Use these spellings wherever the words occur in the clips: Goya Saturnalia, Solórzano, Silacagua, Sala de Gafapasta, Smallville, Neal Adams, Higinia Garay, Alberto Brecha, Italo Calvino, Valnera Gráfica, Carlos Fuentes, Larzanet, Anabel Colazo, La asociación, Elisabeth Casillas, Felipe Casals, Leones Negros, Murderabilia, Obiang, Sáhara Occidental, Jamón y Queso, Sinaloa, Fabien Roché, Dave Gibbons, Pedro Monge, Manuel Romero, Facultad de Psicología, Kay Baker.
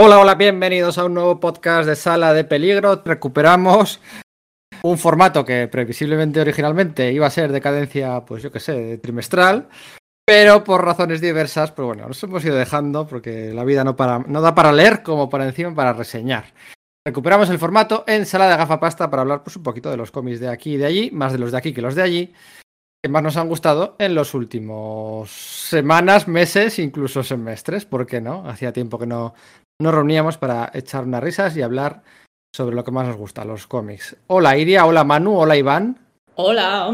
Hola, hola, bienvenidos a un nuevo podcast de Sala de Peligro. Recuperamos un formato que previsiblemente originalmente iba a ser de cadencia, pues yo qué sé, trimestral, pero por razones diversas, pues bueno, nos hemos ido dejando porque la vida no da para leer como para encima para reseñar. Recuperamos el formato en Sala de Gafapasta para hablar pues un poquito de los cómics de aquí y de allí, más de los de aquí que los de allí, que más nos han gustado en los últimos semanas, meses, incluso semestres, ¿por qué no? Hacía tiempo que Nos reuníamos para echar unas risas y hablar sobre lo que más nos gusta, los cómics. Hola Iria, hola Manu, hola Iván. Hola,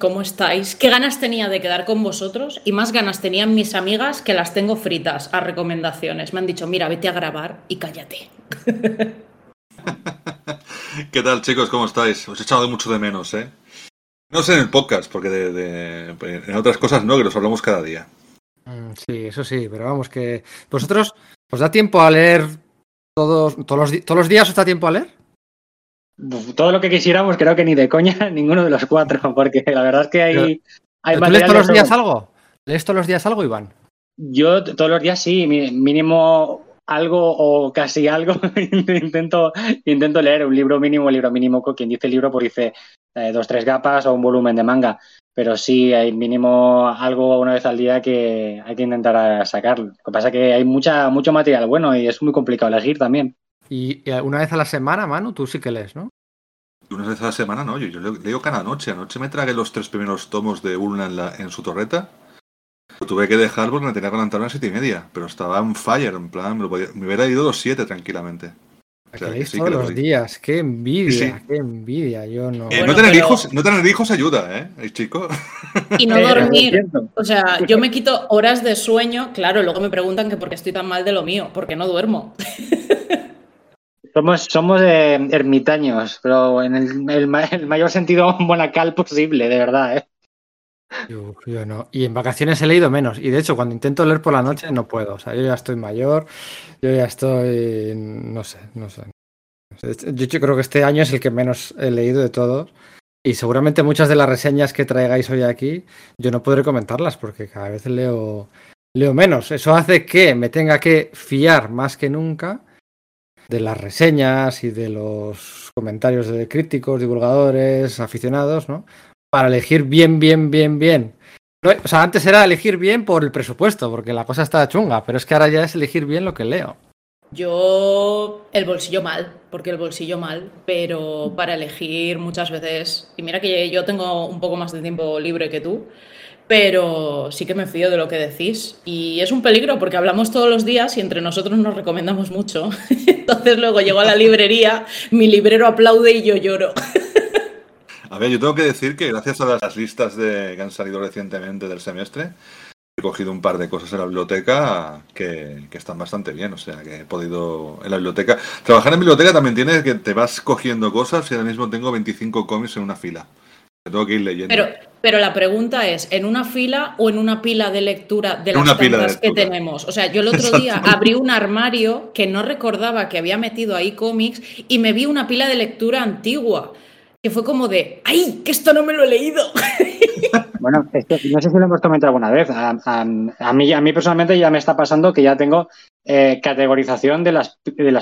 ¿cómo estáis? Qué ganas tenía de quedar con vosotros y más ganas tenían mis amigas que las tengo fritas a recomendaciones. Me han dicho, mira, vete a grabar y cállate. ¿Qué tal chicos? ¿Cómo estáis? Os he echado mucho de menos, ¿eh? No sé en el podcast, porque en otras cosas no, que los hablamos cada día. Sí, eso sí, pero vamos que vosotros... ¿Os da tiempo a leer todos los días? ¿Os da tiempo a leer? Todo lo que quisiéramos, creo que ni de coña, ninguno de los cuatro, porque la verdad es que hay ¿Tú lees todos los días algo? ¿Lees todos los días algo, Iván? Yo todos los días sí, mínimo algo o casi algo. intento leer un libro mínimo, quien dice libro pues dice 2-3 gapas o un volumen de manga. Pero sí, hay mínimo algo una vez al día que hay que intentar sacarlo. Lo que pasa es que hay mucho material bueno y es muy complicado elegir también. ¿Y una vez a la semana, Manu? Tú sí que lees, ¿no? Una vez a la semana, no. Yo leo cada noche. Anoche me tragué los 3 primeros tomos de Ulna en su torreta. Lo tuve que dejar porque me tenía que levantar a las 7:30. Pero estaba on fire, en plan, me hubiera ido los 7 tranquilamente. O sea, que sí, todos los días, qué envidia, sí. Qué envidia, yo no... Bueno, no tener hijos ayuda, ¿eh, chico? Y no dormir, o sea, yo me quito horas de sueño, claro, luego me preguntan que por qué estoy tan mal de lo mío, porque no duermo. Somos ermitaños, pero en el mayor sentido monacal posible, de verdad, ¿eh? Yo no, y en vacaciones he leído menos, y de hecho cuando intento leer por la noche no puedo, o sea, yo ya estoy mayor, no sé. Yo creo que este año es el que menos he leído de todos, y seguramente muchas de las reseñas que traigáis hoy aquí, yo no podré comentarlas, porque cada vez leo menos, eso hace que me tenga que fiar más que nunca de las reseñas y de los comentarios de críticos, divulgadores, aficionados, ¿no? Para elegir bien. No, o sea, antes era elegir bien por el presupuesto, porque la cosa está chunga, pero es que ahora ya es elegir bien lo que leo. Yo el bolsillo mal, pero para elegir muchas veces, y mira que yo tengo un poco más de tiempo libre que tú, pero sí que me fío de lo que decís. Y es un peligro porque hablamos todos los días y entre nosotros nos recomendamos mucho. Entonces luego llego a la librería, mi librero aplaude y yo lloro. A ver, yo tengo que decir que gracias a las listas que han salido recientemente del semestre, he cogido un par de cosas en la biblioteca que están bastante bien, o sea, que he podido en la biblioteca. Trabajar en biblioteca también tiene que te vas cogiendo cosas y ahora mismo tengo 25 cómics en una fila. Tengo que ir leyendo. Pero la pregunta es, ¿en una fila o en una pila de lectura de las tantas que tenemos? O sea, yo el otro día abrí un armario que no recordaba que había metido ahí cómics y me vi una pila de lectura antigua. Que fue como de, ¡ay, que esto no me lo he leído! Bueno, no sé si lo hemos comentado alguna vez. A mí personalmente ya me está pasando que ya tengo categorización de las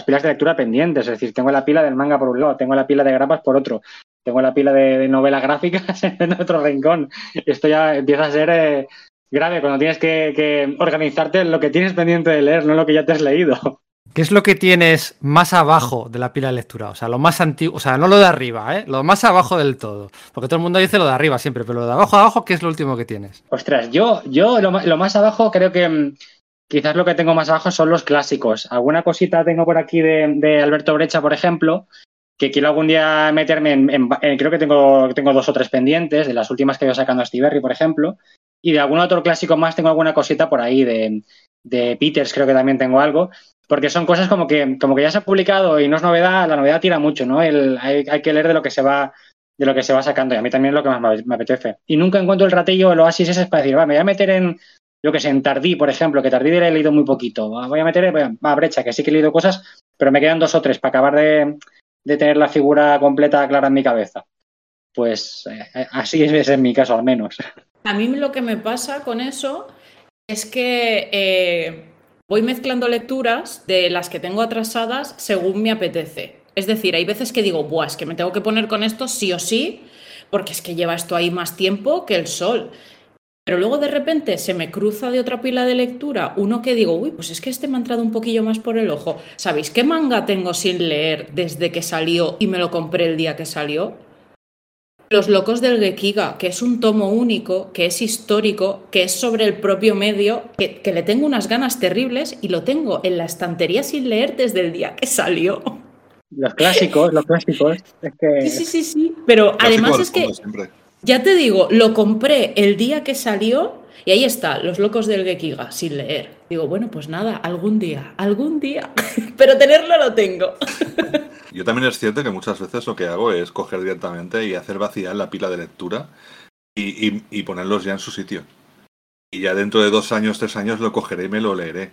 pilas de lectura pendientes. Es decir, tengo la pila del manga por un lado, tengo la pila de grapas por otro, tengo la pila de novelas gráficas en otro rincón. Esto ya empieza a ser grave cuando tienes que organizarte lo que tienes pendiente de leer, no lo que ya te has leído. ¿Qué es lo que tienes más abajo de la pila de lectura? O sea, lo más antiguo, o sea, no lo de arriba, ¿eh? Lo más abajo del todo. Porque todo el mundo dice lo de arriba siempre, pero lo de abajo, ¿qué es lo último que tienes? Ostras, yo lo más abajo creo que quizás lo que tengo más abajo son los clásicos. Alguna cosita tengo por aquí de Alberto Brecha, por ejemplo, que quiero algún día meterme en creo que tengo 2 o 3 pendientes, de las últimas que he ido sacando a Astiberri, por ejemplo, y de algún otro clásico más tengo alguna cosita por ahí, de Peters creo que también tengo algo. Porque son cosas como que ya se ha publicado y no es novedad, la novedad tira mucho, ¿no? Hay que leer de lo que se va sacando, y a mí también es lo que más me apetece. Y nunca encuentro el ratillo, el oasis ese para decir, va, me voy a meter en, yo que sé, en Tardí, por ejemplo, que Tardí le he leído muy poquito. Voy a meter a Brecha, que sí que he leído cosas, pero me quedan 2 o 3 para acabar de tener la figura completa clara en mi cabeza. Pues así es en mi caso, al menos. A mí lo que me pasa con eso es que... Voy mezclando lecturas de las que tengo atrasadas según me apetece. Es decir, hay veces que digo, buah, es que me tengo que poner con esto sí o sí, porque es que lleva esto ahí más tiempo que el sol. Pero luego de repente se me cruza de otra pila de lectura uno que digo, uy, pues es que este me ha entrado un poquillo más por el ojo. ¿Sabéis qué manga tengo sin leer desde que salió y me lo compré el día que salió? Los locos del Gekiga, que es un tomo único, que es histórico, que es sobre el propio medio, que le tengo unas ganas terribles y lo tengo en la estantería sin leer desde el día que salió. Los clásicos. Es que... Sí. Pero además es que... Ya te digo, lo compré el día que salió y ahí está, Los locos del Gekiga, sin leer. Digo, bueno, pues nada, algún día, pero tenerlo lo tengo. Yo también es cierto que muchas veces lo que hago es coger directamente y hacer vaciar la pila de lectura y ponerlos ya en su sitio. Y ya dentro de 2 años, 3 años lo cogeré y me lo leeré.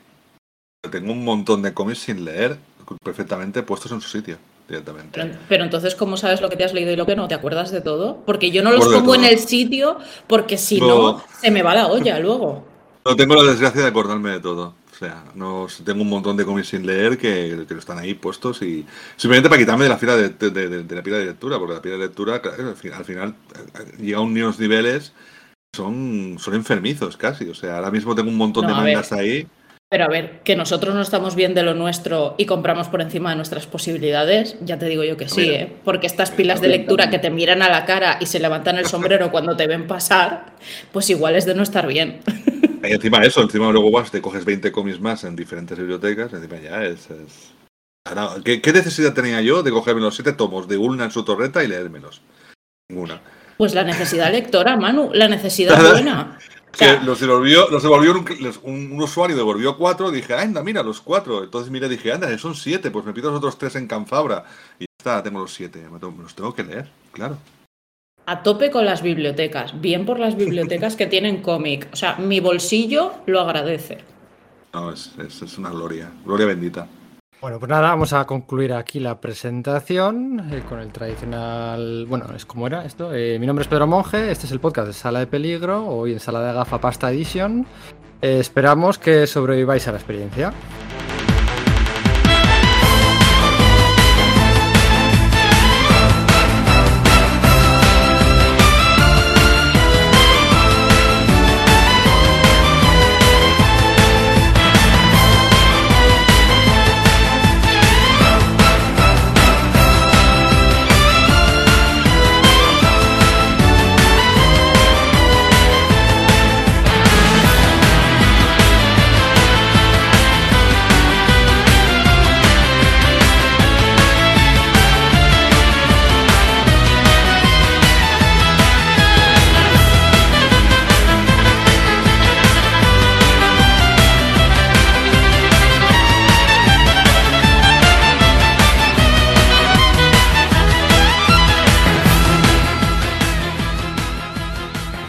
Pero tengo un montón de cómics sin leer, perfectamente puestos en su sitio. Pero entonces, ¿cómo sabes lo que te has leído y lo que no? ¿Te acuerdas de todo? Porque yo no los pongo en el sitio, porque si no, se me va la olla luego. No tengo la desgracia de acordarme de todo. O sea, no, tengo un montón de cómics sin leer que están ahí puestos y simplemente para quitarme de la fila de la pila de lectura, porque la pila de lectura al final llega a unos niveles que son enfermizos casi. O sea, ahora mismo tengo un montón de mangas ahí. Pero a ver, que nosotros no estamos bien de lo nuestro y compramos por encima de nuestras posibilidades, ya te digo yo que sí, mira, porque estas pilas de lectura que te miran a la cara y se levantan el sombrero cuando te ven pasar, pues igual es de no estar bien. Y encima luego vas, te coges 20 cómics más en diferentes bibliotecas, encima ya es... Ahora, ¿qué necesidad tenía yo de cogerme los 7 tomos de Ulna en su torreta y leérmelos? Ninguna. Pues la necesidad lectora, Manu, la necesidad buena. Que los devolvió un usuario, devolvió 4, dije, anda, mira, los 4. Entonces miré, dije, anda, son 7, pues me pido los otros 3 en Canfabra. Y ya está, tengo los 7, me los tengo que leer, claro. A tope con las bibliotecas, bien por las bibliotecas que tienen cómic. O sea, mi bolsillo lo agradece. No, es una gloria bendita. Bueno, pues nada, vamos a concluir aquí la presentación con el tradicional... Bueno, es como era esto. Mi nombre es Pedro Monge, este es el podcast de Sala de Peligro, hoy en Sala de Gafapasta Edition. Esperamos que sobreviváis a la experiencia.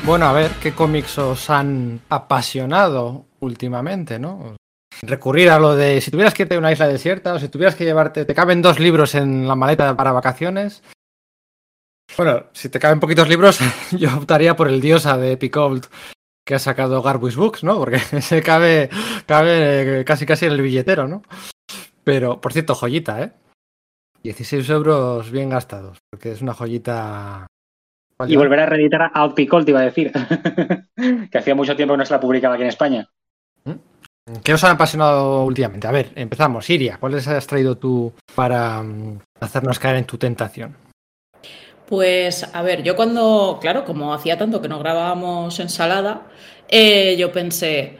Bueno, a ver, ¿qué cómics os han apasionado últimamente, no? Recurrir a lo de si tuvieras que irte a una isla desierta o si tuvieras que llevarte... Te caben 2 libros en la maleta para vacaciones. Bueno, si te caben poquitos libros, yo optaría por el Diosa de Epic Old que ha sacado Garbuix Books, ¿no? Porque se cabe casi en el billetero, ¿no? Pero, por cierto, joyita, ¿eh? 16 € bien gastados, porque es una joyita... Y volver a reeditar a Alpicol, te iba a decir. Que hacía mucho tiempo que no se la publicaba aquí en España. ¿Qué os han apasionado últimamente? A ver, empezamos. Iria, ¿cuáles has traído tú para hacernos caer en tu tentación? Pues, a ver, yo cuando... Claro, como hacía tanto que no grabábamos ensalada, yo pensé...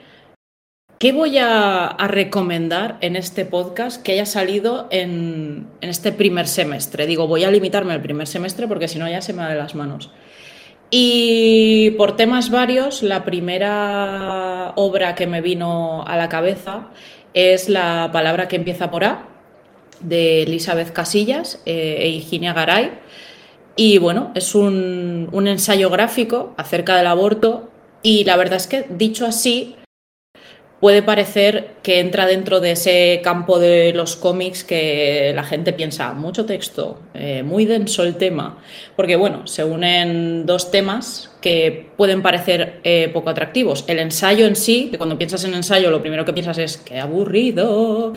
¿Qué voy a recomendar en este podcast que haya salido en este primer semestre? Digo, voy a limitarme al primer semestre porque si no ya se me va de las manos. Y por temas varios, la primera obra que me vino a la cabeza es La palabra que empieza por A, de Elisabeth Casillas e Higinia Garay. Y bueno, es un ensayo gráfico acerca del aborto y la verdad es que, dicho así... puede parecer que entra dentro de ese campo de los cómics que la gente piensa, mucho texto, muy denso el tema, porque bueno, se unen dos temas que pueden parecer poco atractivos. El ensayo en sí, que cuando piensas en ensayo lo primero que piensas es ¡qué aburrido!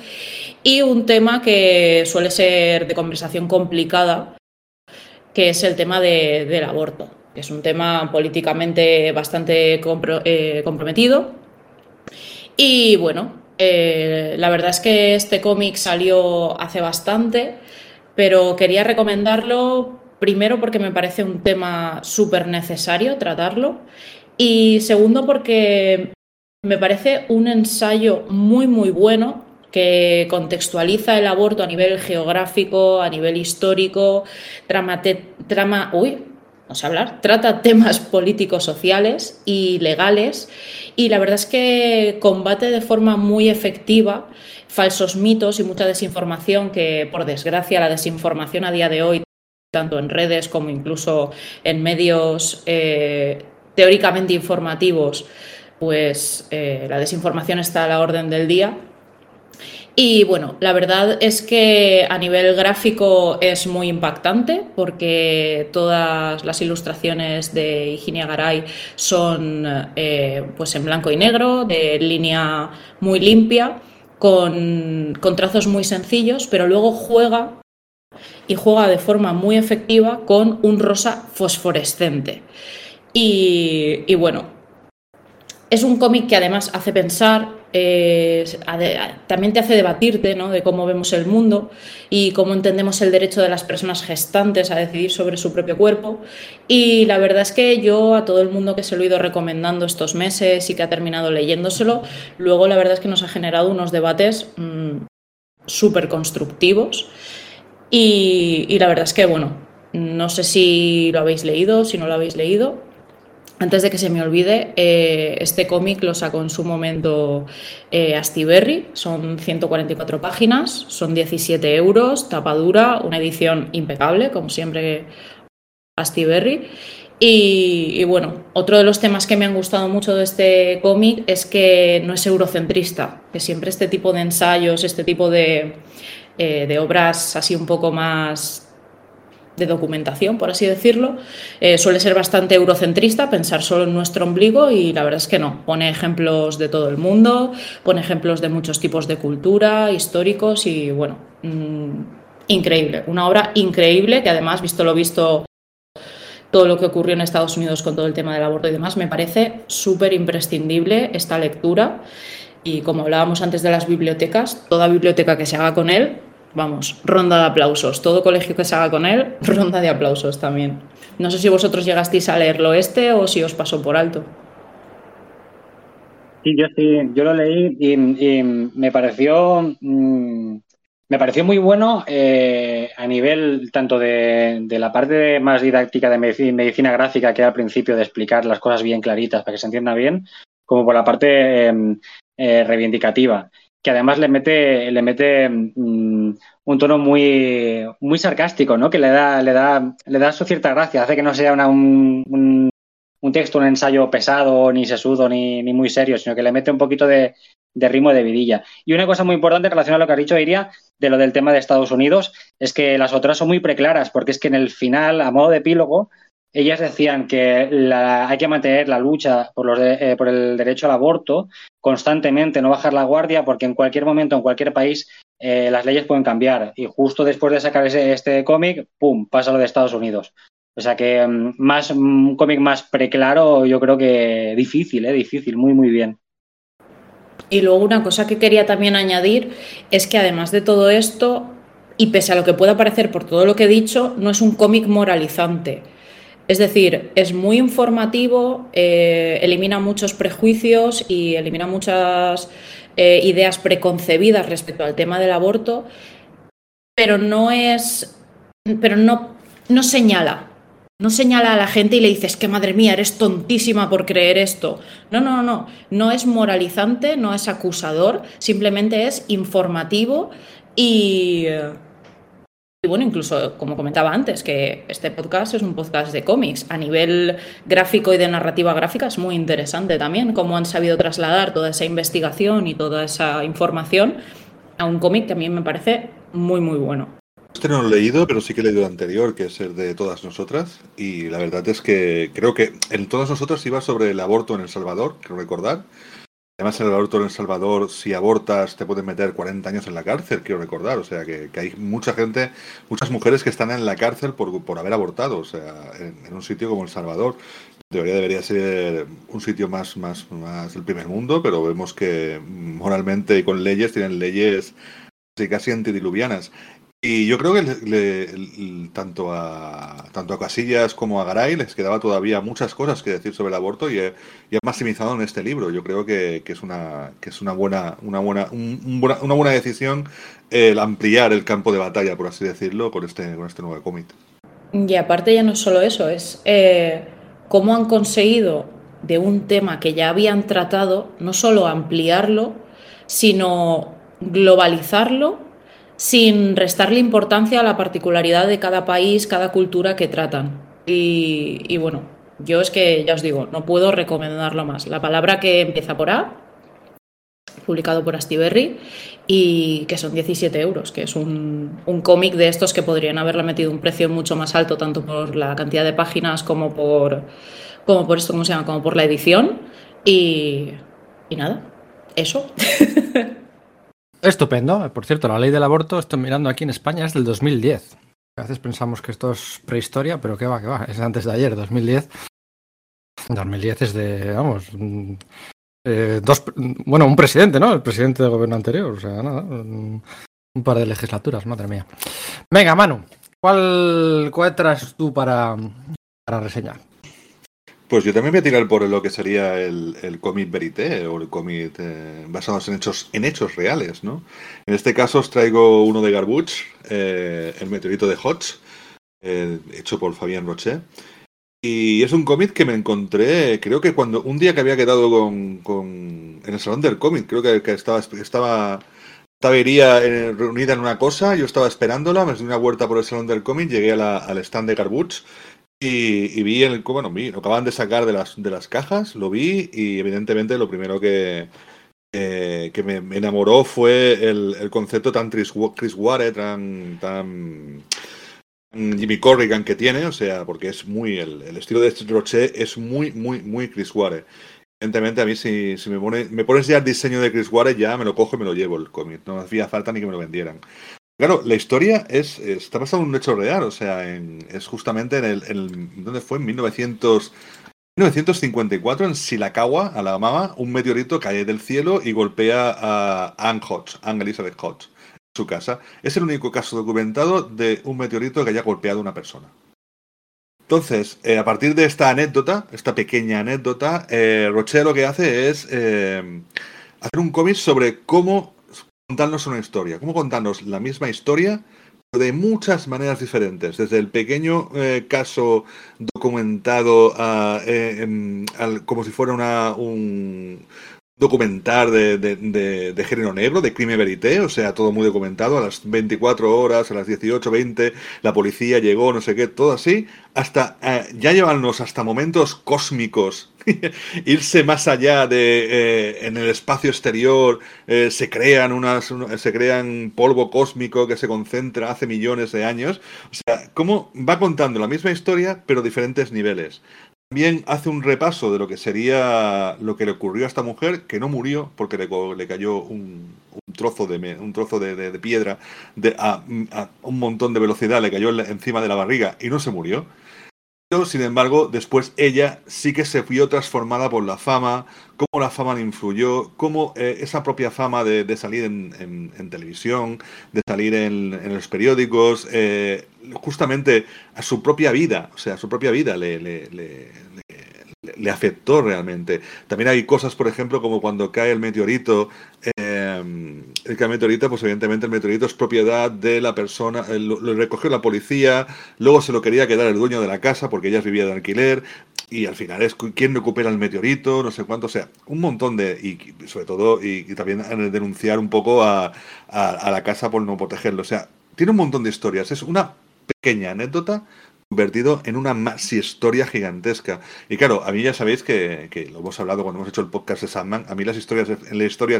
Y un tema que suele ser de conversación complicada, que es el tema del aborto, que es un tema políticamente bastante comprometido. Y bueno, la verdad es que este cómic salió hace bastante, pero quería recomendarlo primero porque me parece un tema súper necesario tratarlo y segundo porque me parece un ensayo muy muy bueno que contextualiza el aborto a nivel geográfico, a nivel histórico, trata temas políticos, sociales y legales, y la verdad es que combate de forma muy efectiva falsos mitos y mucha desinformación, que por desgracia la desinformación a día de hoy, tanto en redes como incluso en medios teóricamente informativos, pues la desinformación está a la orden del día. Y bueno, la verdad es que a nivel gráfico es muy impactante porque todas las ilustraciones de Higinia Garay son pues en blanco y negro, de línea muy limpia, con trazos muy sencillos, pero luego juega de forma muy efectiva con un rosa fosforescente. Y bueno, es un cómic que además hace pensar, también te hace debatirte, ¿no?, de cómo vemos el mundo y cómo entendemos el derecho de las personas gestantes a decidir sobre su propio cuerpo. Y la verdad es que yo a todo el mundo que se lo he ido recomendando estos meses y que ha terminado leyéndoselo, luego la verdad es que nos ha generado unos debates súper constructivos y la verdad es que, bueno, no sé si lo habéis leído, si no lo habéis leído. Antes de que se me olvide, este cómic lo sacó en su momento Astiberri, son 144 páginas, son 17€, tapa dura, una edición impecable, como siempre Astiberri. Y bueno, otro de los temas que me han gustado mucho de este cómic es que no es eurocentrista, que siempre este tipo de ensayos, este tipo de obras así un poco más de documentación, por así decirlo, suele ser bastante eurocentrista, pensar solo en nuestro ombligo, y la verdad es que no, pone ejemplos de todo el mundo, pone ejemplos de muchos tipos de cultura, históricos y bueno, increíble, una obra increíble que además, visto lo visto, todo lo que ocurrió en Estados Unidos con todo el tema del aborto y demás, me parece súper imprescindible esta lectura y, como hablábamos antes de las bibliotecas, toda biblioteca que se haga con él, vamos, ronda de aplausos. Todo colegio que se haga con él, ronda de aplausos también. No sé si vosotros llegasteis a leerlo o si os pasó por alto. Sí, yo lo leí y me pareció muy bueno a nivel tanto de la parte más didáctica de medicina gráfica, que era al principio de explicar las cosas bien claritas para que se entienda bien, como por la parte reivindicativa, que además le mete un tono muy, muy sarcástico, ¿no? Que le da su cierta gracia, hace que no sea un texto, un ensayo pesado, ni sesudo, ni muy serio, sino que le mete un poquito de ritmo, de vidilla. Y una cosa muy importante en relación a lo que has dicho, Iria, de lo del tema de Estados Unidos, es que las otras son muy preclaras, porque es que en el final, a modo de epílogo, ellas decían que hay que mantener la lucha por el derecho al aborto constantemente, no bajar la guardia, porque en cualquier momento, en cualquier país, las leyes pueden cambiar. Y justo después de sacar este cómic, ¡pum!, pasa lo de Estados Unidos. O sea que un cómic más preclaro, yo creo que difícil, muy, muy bien. Y luego una cosa que quería también añadir es que además de todo esto, y pese a lo que pueda parecer por todo lo que he dicho, no es un cómic moralizante. Es decir, es muy informativo, elimina muchos prejuicios y elimina muchas ideas preconcebidas respecto al tema del aborto, pero no señala a la gente y le dices que madre mía, eres tontísima por creer esto. No es moralizante, no es acusador, simplemente es informativo y Y bueno, incluso, como comentaba antes, que este podcast es un podcast de cómics. A nivel gráfico y de narrativa gráfica es muy interesante también cómo han sabido trasladar toda esa investigación y toda esa información a un cómic que a mí me parece muy, muy bueno. Este no lo he leído, pero sí que he leído el anterior, que es el de Todas Nosotras, y la verdad es que creo que en Todas Nosotras iba sobre el aborto en El Salvador, creo recordar. Además, en el aborto en El Salvador, si abortas, te pueden meter 40 años en la cárcel, quiero recordar. O sea, que hay mucha gente, muchas mujeres que están en la cárcel por haber abortado. O sea, en un sitio como El Salvador, debería ser un sitio más del primer mundo, pero vemos que moralmente y con leyes, tienen leyes casi antidiluvianas. Y yo creo que tanto a Casillas como a Garay les quedaba todavía muchas cosas que decir sobre el aborto y he maximizado en este libro. Yo creo que es una buena decisión el ampliar el campo de batalla, por así decirlo, con este nuevo cómic. Y aparte ya no es solo eso, es cómo han conseguido de un tema que ya habían tratado no solo ampliarlo, sino globalizarlo, sin restarle importancia a la particularidad de cada país, cada cultura que tratan. Y bueno, yo es que, ya os digo, no puedo recomendarlo más. La palabra que empieza por A, publicado por Astiberri, y que son 17 euros, que es un cómic de estos que podrían haberle metido un precio mucho más alto, tanto por la cantidad de páginas como por esto, ¿cómo se llama? Como por la edición. Y nada, eso. Estupendo. Por cierto, la ley del aborto, estoy mirando aquí en España, es del 2010. A veces pensamos que esto es prehistoria, pero que va, es antes de ayer, 2010. 2010 es de, vamos, un presidente, ¿no? El presidente del gobierno anterior, o sea, nada, un par de legislaturas, madre mía. Venga, Manu, ¿cuál traes tú para reseñar? Pues yo también voy a tirar por lo que sería el cómic verité o el cómic basados en hechos reales, ¿no? En este caso os traigo uno de Garbuix, El meteorito de Hodge, hecho por Fabien Roché. Y es un cómic que me encontré, creo que cuando un día que había quedado en el salón del cómic, creo que estaba reunida en una cosa, yo estaba esperándola, me di una vuelta por el salón del cómic, llegué al stand de Garbuix. Y vi, lo acaban de sacar de las cajas, lo vi y evidentemente lo primero que me enamoró fue el concepto tan Chris Ware, tan Jimmy Corrigan que tiene, o sea, porque es muy, el estilo de Roché es muy, muy, muy Chris Ware. Evidentemente a mí si me pones ya el diseño de Chris Ware ya me lo cojo y me lo llevo el cómic, no hacía falta ni que me lo vendieran. Claro, la historia está basada en un hecho real, o sea, es justamente ¿dónde fue? En 1954, en Silacagua, Alabama, un meteorito cae del cielo y golpea a Elisabeth Hodge, en su casa. Es el único caso documentado de un meteorito que haya golpeado a una persona. Entonces, a partir de esta pequeña anécdota, Roché lo que hace es hacer un cómic sobre cómo contarnos una historia, cómo contarnos la misma historia pero de muchas maneras diferentes, desde el pequeño caso documentado como si fuera un documental de género negro, de crimen verité, o sea, todo muy documentado, a las 24 horas, a las 18, 20, la policía llegó, no sé qué, todo así, hasta ya llevarnos hasta momentos cósmicos, irse más allá de en el espacio exterior, se crean polvo cósmico que se concentra hace millones de años, o sea, cómo va contando la misma historia, pero diferentes niveles. También hace un repaso de lo que sería lo que le ocurrió a esta mujer, que no murió porque le cayó un trozo de piedra a un montón de velocidad, le cayó encima de la barriga y no se murió. Pero, sin embargo, después ella sí que se vio transformada por la fama, cómo la fama le influyó, cómo esa propia fama de salir en televisión, de salir en los periódicos, justamente a su propia vida, o sea, a su propia vida le afectó realmente. También hay cosas, por ejemplo, como cuando cae el meteorito, pues evidentemente el meteorito es propiedad de la persona, lo recogió la policía, luego se lo quería quedar el dueño de la casa porque ella vivía de alquiler y al final es quién recupera el meteorito, no sé cuánto, o sea, un montón de, y sobre todo, y también denunciar un poco a la casa por no protegerlo, o sea, tiene un montón de historias. Es una pequeña anécdota convertido en una más historia gigantesca. Y claro, a mí ya sabéis que lo hemos hablado cuando hemos hecho el podcast de Sandman, a mí las historias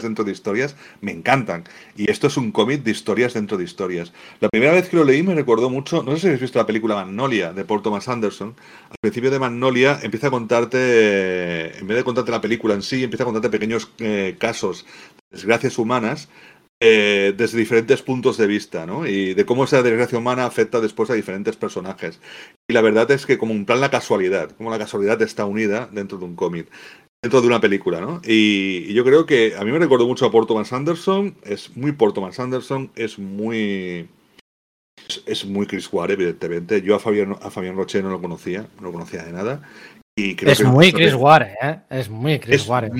dentro de historias me encantan. Y esto es un cómic de historias dentro de historias. La primera vez que lo leí me recordó mucho, no sé si habéis visto la película Magnolia de Paul Thomas Anderson. Al principio de Magnolia empieza a contarte, en vez de contarte la película en sí, empieza a contarte pequeños casos de desgracias humanas. Desde diferentes puntos de vista, ¿no? Y de cómo esa desgracia humana afecta después a diferentes personajes. Y la verdad es que como un plan la casualidad, como la casualidad está unida dentro de un cómic, dentro de una película, ¿no? Y yo creo que a mí me recordó mucho a Paul Thomas Anderson, es muy Paul Thomas Anderson, es muy Chris Ware, evidentemente. Yo a Fabien Roché no lo conocía de nada. Y creo es muy Chris Ware. Chris Ware.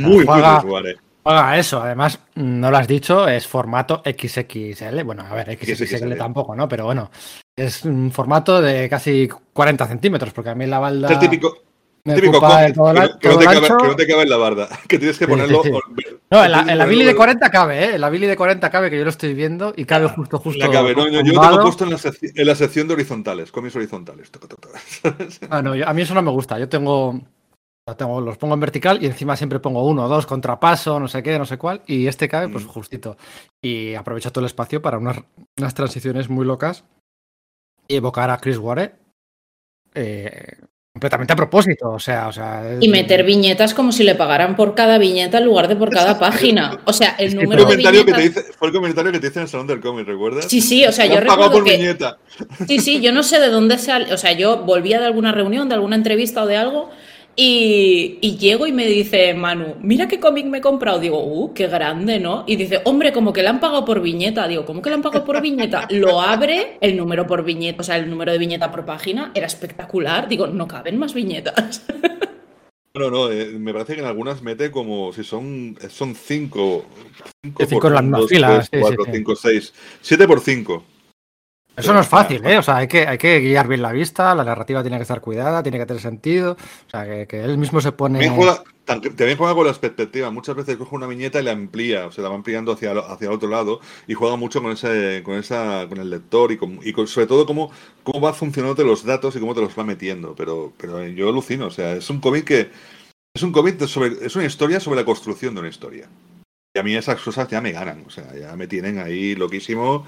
Oiga, eso, además, no lo has dicho, es formato XXL. Bueno, a ver, XXL tampoco, ¿no? Pero bueno, es un formato de casi 40 centímetros, porque a mí la balda... Es el típico cómic, que no te cabe en la barda, que tienes que ponerlo... Sí. No, en la Billy de 40 cabe, ¿eh? En la Billy de 40 cabe, que yo lo estoy viendo, y cabe justo. La cabe, no, yo lo tengo puesto en la sección de horizontales, cómics horizontales. Ah, no, a mí eso no me gusta, yo tengo... los pongo en vertical y encima siempre pongo uno, dos, contrapaso, no sé qué, no sé cuál, y este cabe pues justito. Y aprovecho todo el espacio para unas transiciones muy locas y evocar a Chris Ware completamente a propósito. O sea, y meter viñetas como si le pagaran por cada viñeta en lugar de por cada página. O sea, el número de viñetas... Fue el comentario que te hice en el Salón del Cómic, ¿recuerdas? Sí, o sea, yo recuerdo por viñeta. Sí, yo no sé de dónde sale... O sea, yo volvía de alguna reunión, de alguna entrevista o de algo... Y llego y me dice Manu, mira qué cómic me he comprado. Digo, qué grande, ¿no? Y dice, hombre, como que le han pagado por viñeta. Digo, ¿cómo que le han pagado por viñeta? Lo abre, el número por viñeta, o sea, el número de viñeta por página era espectacular. Digo, no caben más viñetas. No, me parece que en algunas mete como si son 5. 5 en las más filas. 4, 5, 6. 7 por 5. Eso no es fácil, ¿eh? O sea, hay que guiar bien la vista, la narrativa tiene que estar cuidada, tiene que tener sentido, o sea, que él mismo se pone... También juega con las perspectivas, muchas veces coge una viñeta y la amplía, o sea, la va ampliando hacia el otro lado y juega mucho con el lector y sobre todo cómo va funcionando los datos y cómo te los va metiendo, pero yo alucino, o sea, es una historia sobre la construcción de una historia. Y a mí esas cosas ya me ganan, o sea, ya me tienen ahí loquísimo...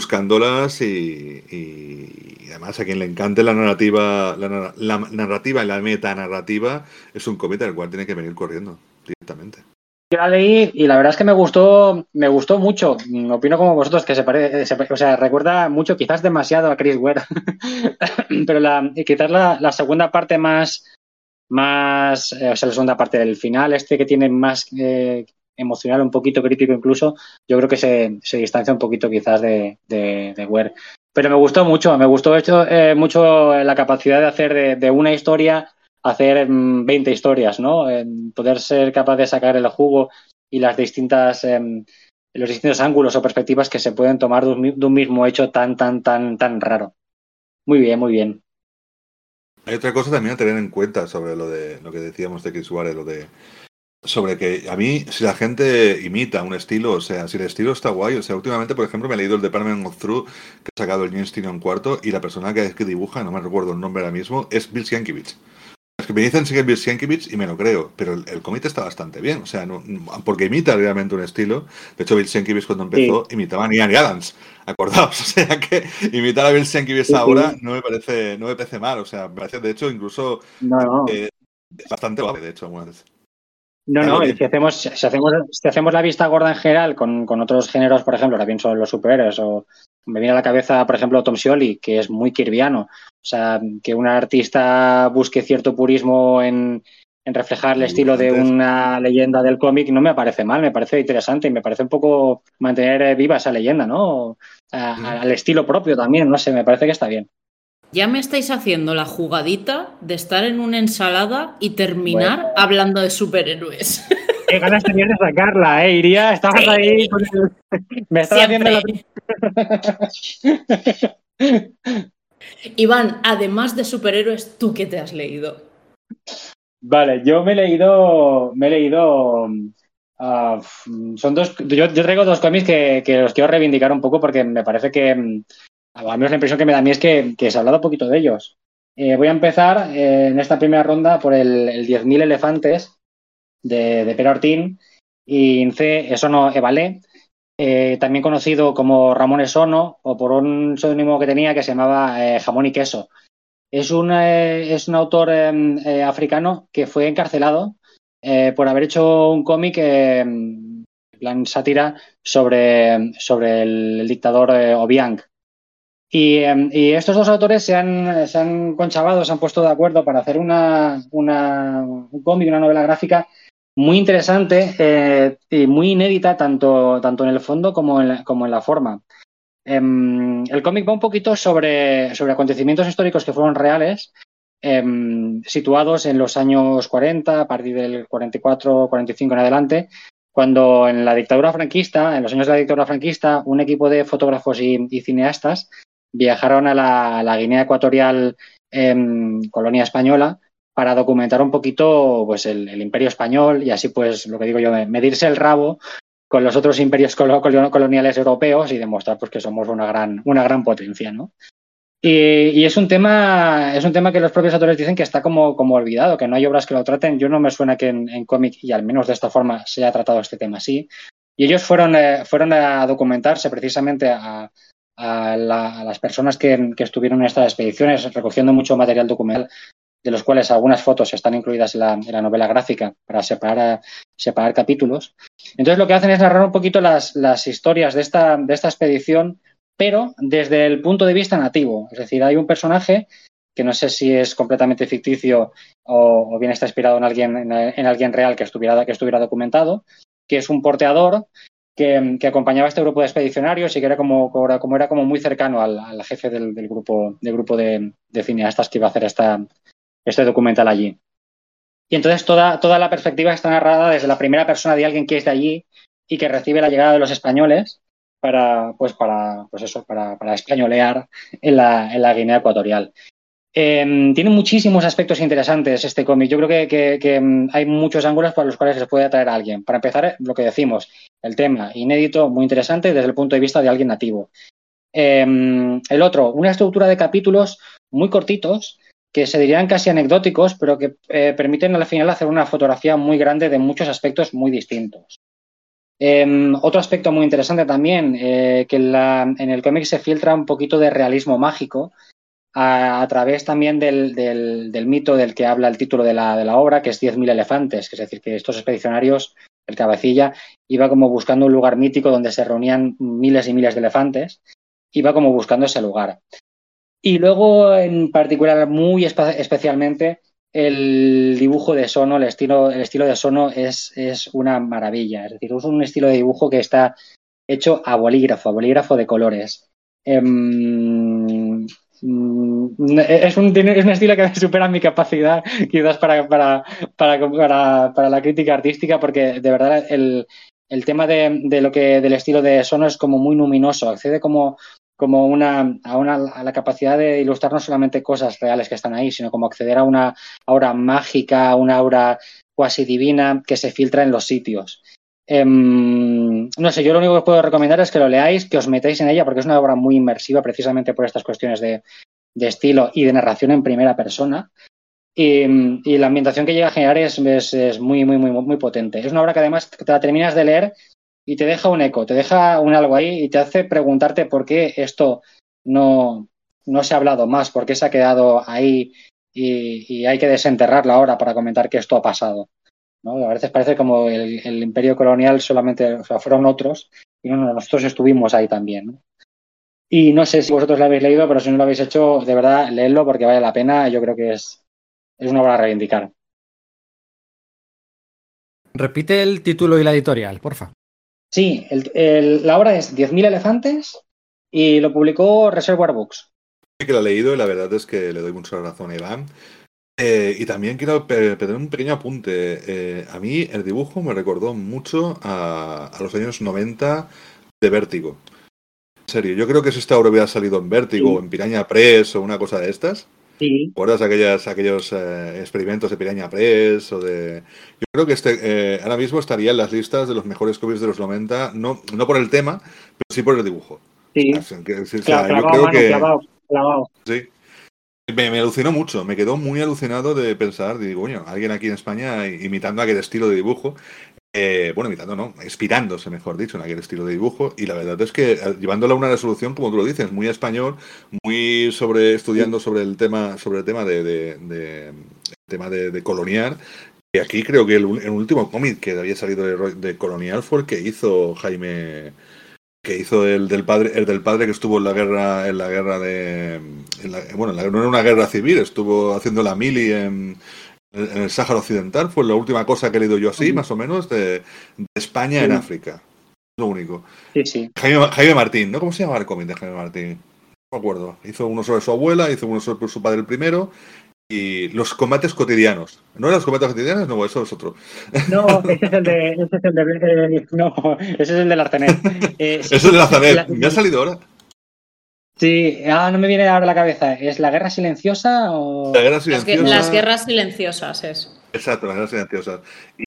buscándolas y además a quien le encante la narrativa y la metanarrativa es un cómic al cual tiene que venir corriendo directamente. Yo la leí y la verdad es que me gustó mucho. Opino como vosotros que se recuerda mucho, quizás demasiado a Chris Ware, pero quizás la segunda parte más, la segunda parte del final que tiene más emocional, un poquito crítico incluso, yo creo que se distancia un poquito quizás de Ware. Pero me gustó mucho la capacidad de hacer de una historia, hacer 20 historias, ¿no? Poder ser capaz de sacar el jugo y los distintos ángulos o perspectivas que se pueden tomar de un mismo hecho tan raro. Muy bien. Hay otra cosa también a tener en cuenta sobre lo que decíamos de Chris Ware, sobre que a mí, si la gente imita un estilo, o sea, si el estilo está guay, o sea, últimamente, por ejemplo, me he leído el Department of Truth, que ha sacado el James Tynion IV, y la persona que dibuja, no me recuerdo el nombre ahora mismo, es Bill Sienkiewicz. Es que me dicen sí que es Bill Sienkiewicz y me lo creo, pero el cómic está bastante bien, o sea, porque imita realmente un estilo. De hecho, Bill Sienkiewicz cuando empezó imitaba a Neal Adams, acordaos, o sea, que imitar a Bill Sienkiewicz ahora no me parece mal, o sea, me parece, de hecho, incluso bastante guay, de hecho, algunas veces. Si hacemos la vista gorda en general con otros géneros, por ejemplo, ahora pienso en los superhéroes, o me viene a la cabeza, por ejemplo, Tom Scioli, que es muy kirviano. O sea, que un artista busque cierto purismo en reflejar el estilo de una leyenda del cómic no me parece mal, me parece interesante y me parece un poco mantener viva esa leyenda, ¿no? Al estilo propio también, no sé, me parece que está bien. Ya me estáis haciendo la jugadita de estar en una ensalada y terminar hablando de superhéroes. Qué ganas tenías de sacarla, Iria. Estabas ahí. Me estaba haciendo la... Iván, además de superhéroes, ¿tú qué te has leído? Vale, yo me he leído Son dos. Yo traigo dos cómics que los quiero reivindicar un poco porque me parece que, al menos la impresión que me da a mí es que se ha hablado un poquito de ellos. Voy a empezar en esta primera ronda por el 10.000 elefantes de Álvaro Ortiz y Ince C. Esono Ebalé, también conocido como Ramón Esono o por un seudónimo que tenía que se llamaba Jamón y Queso. Es un autor africano que fue encarcelado por haber hecho un cómic en plan sátira sobre el dictador Obiang. Y estos dos autores se han conchavado, se han puesto de acuerdo para hacer un cómic, una novela gráfica muy interesante y muy inédita tanto en el fondo como en la forma. El cómic va un poquito sobre acontecimientos históricos que fueron reales, situados en los años 40, a partir del 44, 45 en adelante, cuando en la dictadura franquista, en los años de la dictadura franquista, un equipo de fotógrafos y cineastas viajaron a la Guinea Ecuatorial, colonia española, para documentar un poquito pues, el imperio español y así, pues, lo que digo yo, medirse el rabo con los otros imperios coloniales europeos y demostrar pues, que somos una gran potencia, ¿no? Y es un tema que los propios autores dicen que está como olvidado, que no hay obras que lo traten. Yo no me suena que en cómic, y al menos de esta forma, se haya tratado este tema así. Y ellos fueron a documentarse precisamente a las personas que estuvieron en estas expediciones, recogiendo mucho material documental, de los cuales algunas fotos están incluidas en la novela gráfica para separar capítulos. Entonces lo que hacen es narrar un poquito las historias de esta expedición, pero desde el punto de vista nativo. Es decir, hay un personaje que no sé si es completamente ficticio o bien está inspirado en alguien real que estuviera documentado, que es un porteador que acompañaba a este grupo de expedicionarios y que era como muy cercano al jefe del grupo de cineastas que iba a hacer este documental allí. Y entonces toda la perspectiva está narrada desde la primera persona de alguien que es de allí y que recibe la llegada de los españoles para españolear en la Guinea Ecuatorial. Tiene muchísimos aspectos interesantes este cómic. Yo creo que hay muchos ángulos para los cuales se puede atraer a alguien. Para empezar, lo que decimos, el tema inédito, muy interesante desde el punto de vista de alguien nativo. El otro, una estructura de capítulos muy cortitos que se dirían casi anecdóticos, pero que permiten al final hacer una fotografía muy grande de muchos aspectos muy distintos. Otro aspecto muy interesante también, que en el cómic se filtra un poquito de realismo mágico a través también del mito del que habla el título de la obra, que es 10.000 elefantes, que es decir, que estos expedicionarios, el cabecilla, iba como buscando un lugar mítico donde se reunían miles y miles de elefantes, iba como buscando ese lugar. Y luego, en particular, muy especialmente, el dibujo de Esono, el estilo de Esono es una maravilla. Es decir, es un estilo de dibujo que está hecho a bolígrafo de colores. Es un estilo que supera mi capacidad quizás para la crítica artística, porque de verdad el tema del estilo de Esono es como muy luminoso, accede a la capacidad de ilustrar no solamente cosas reales que están ahí, sino como acceder a una aura mágica, una aura cuasi divina que se filtra en los sitios. No sé, yo lo único que os puedo recomendar es que lo leáis, que os metáis en ella, porque es una obra muy inmersiva precisamente por estas cuestiones de estilo y de narración en primera persona. Y la ambientación que llega a generar es muy, muy, muy, muy potente. Es una obra que además te la terminas de leer y te deja un eco, te deja un algo ahí y te hace preguntarte por qué esto no se ha hablado más, por qué se ha quedado ahí y hay que desenterrarlo ahora para comentar que esto ha pasado, ¿no? A veces parece como el imperio colonial solamente, o sea, fueron otros y nosotros estuvimos ahí también, ¿no? Y no sé si vosotros lo habéis leído, pero si no lo habéis hecho, de verdad, leedlo porque vale la pena. Yo creo que es una obra a reivindicar. Repite el título y la editorial, porfa. Sí, la obra es 10.000 elefantes y lo publicó Reservoir Books. Sí que lo he leído y la verdad es que le doy mucha razón a Iván. Y también quiero pedir un pequeño apunte. A mí el dibujo me recordó mucho a los años 90 de Vértigo. En serio, yo creo que si esta obra hubiera salido en Vértigo, sí, o en Piranha Press o una cosa de estas, Sí. ¿Recuerdas aquellos experimentos de Piranha Press o de...? Yo creo que ahora mismo estaría en las listas de los mejores cómics de los 90, no por el tema, pero sí por el dibujo. Sí. Clavado. Sí. Me alucinó mucho, me quedó muy alucinado de pensar, digo, bueno, alguien aquí en España imitando aquel estilo de dibujo, inspirándose, mejor dicho, en aquel estilo de dibujo, y la verdad es que llevándola a una resolución, como tú lo dices, muy español, muy estudiando sobre el tema de colonial, y aquí creo que el último cómic que había salido de colonial fue el que hizo Jaime... que hizo el del padre que estuvo en la guerra, no era una guerra civil, estuvo haciendo la mili en el Sáhara Occidental, fue la última cosa que he leído yo así, más o menos, de España en África, lo único. Sí, sí. Jaime Martín, ¿no? ¿Cómo se llamaba el cómic de Jaime Martín? No me acuerdo. Hizo uno sobre su abuela, hizo uno sobre su padre el primero, y los combates cotidianos. ¿No eran los combates cotidianos? No, eso es otro. No, ese es el de Larzanet. Sí, es el de Larzanet. ¿Me ha salido ahora? Sí, no me viene ahora a la cabeza. ¿Es la guerra silenciosa o...? La guerra silenciosa. Las guerras silenciosas es. Exacto, las guerras silenciosas. Y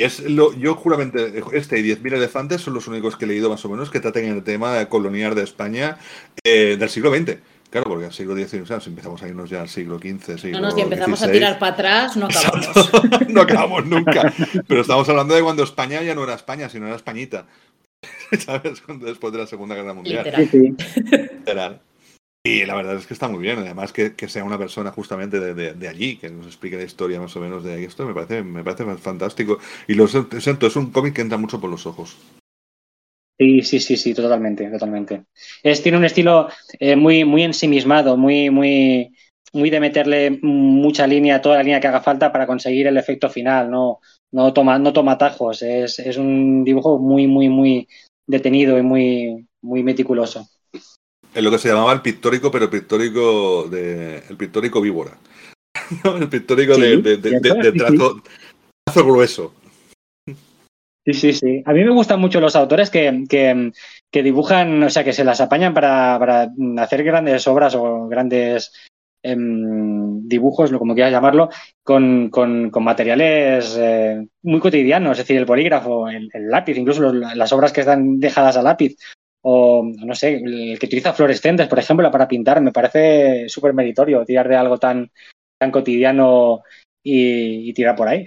yo juramente, este y 10.000 elefantes son los únicos que he leído más o menos que traten el tema colonial de España del siglo XX. Claro, porque al siglo XIX, o sea, si empezamos a irnos ya al siglo XV, siglo XVI... No, si empezamos 16, a tirar para atrás, no acabamos. Exacto, no acabamos nunca. Pero estamos hablando de cuando España ya no era España, sino era Españita. ¿Sabes? Después de la Segunda Guerra Mundial. Literal. Y la verdad es que está muy bien. Además, que sea una persona justamente de allí, que nos explique la historia más o menos de esto, me parece fantástico. Y lo siento, es un cómic que entra mucho por los ojos. Sí, totalmente. Tiene un estilo muy, muy ensimismado, muy de meterle mucha línea, toda la línea que haga falta para conseguir el efecto final, no toma atajos, es un dibujo muy, muy, muy detenido y muy, muy meticuloso. Es lo que se llamaba el pictórico, pero el pictórico víbora. El pictórico de trazo grueso. Sí. A mí me gustan mucho los autores que dibujan, o sea, que se las apañan para hacer grandes obras o grandes dibujos, como quieras llamarlo, con materiales muy cotidianos, es decir, el bolígrafo, el lápiz, incluso las obras que están dejadas a lápiz, o, no sé, el que utiliza fluorescentes, por ejemplo, para pintar. Me parece súper meritorio tirar de algo tan cotidiano y tirar por ahí.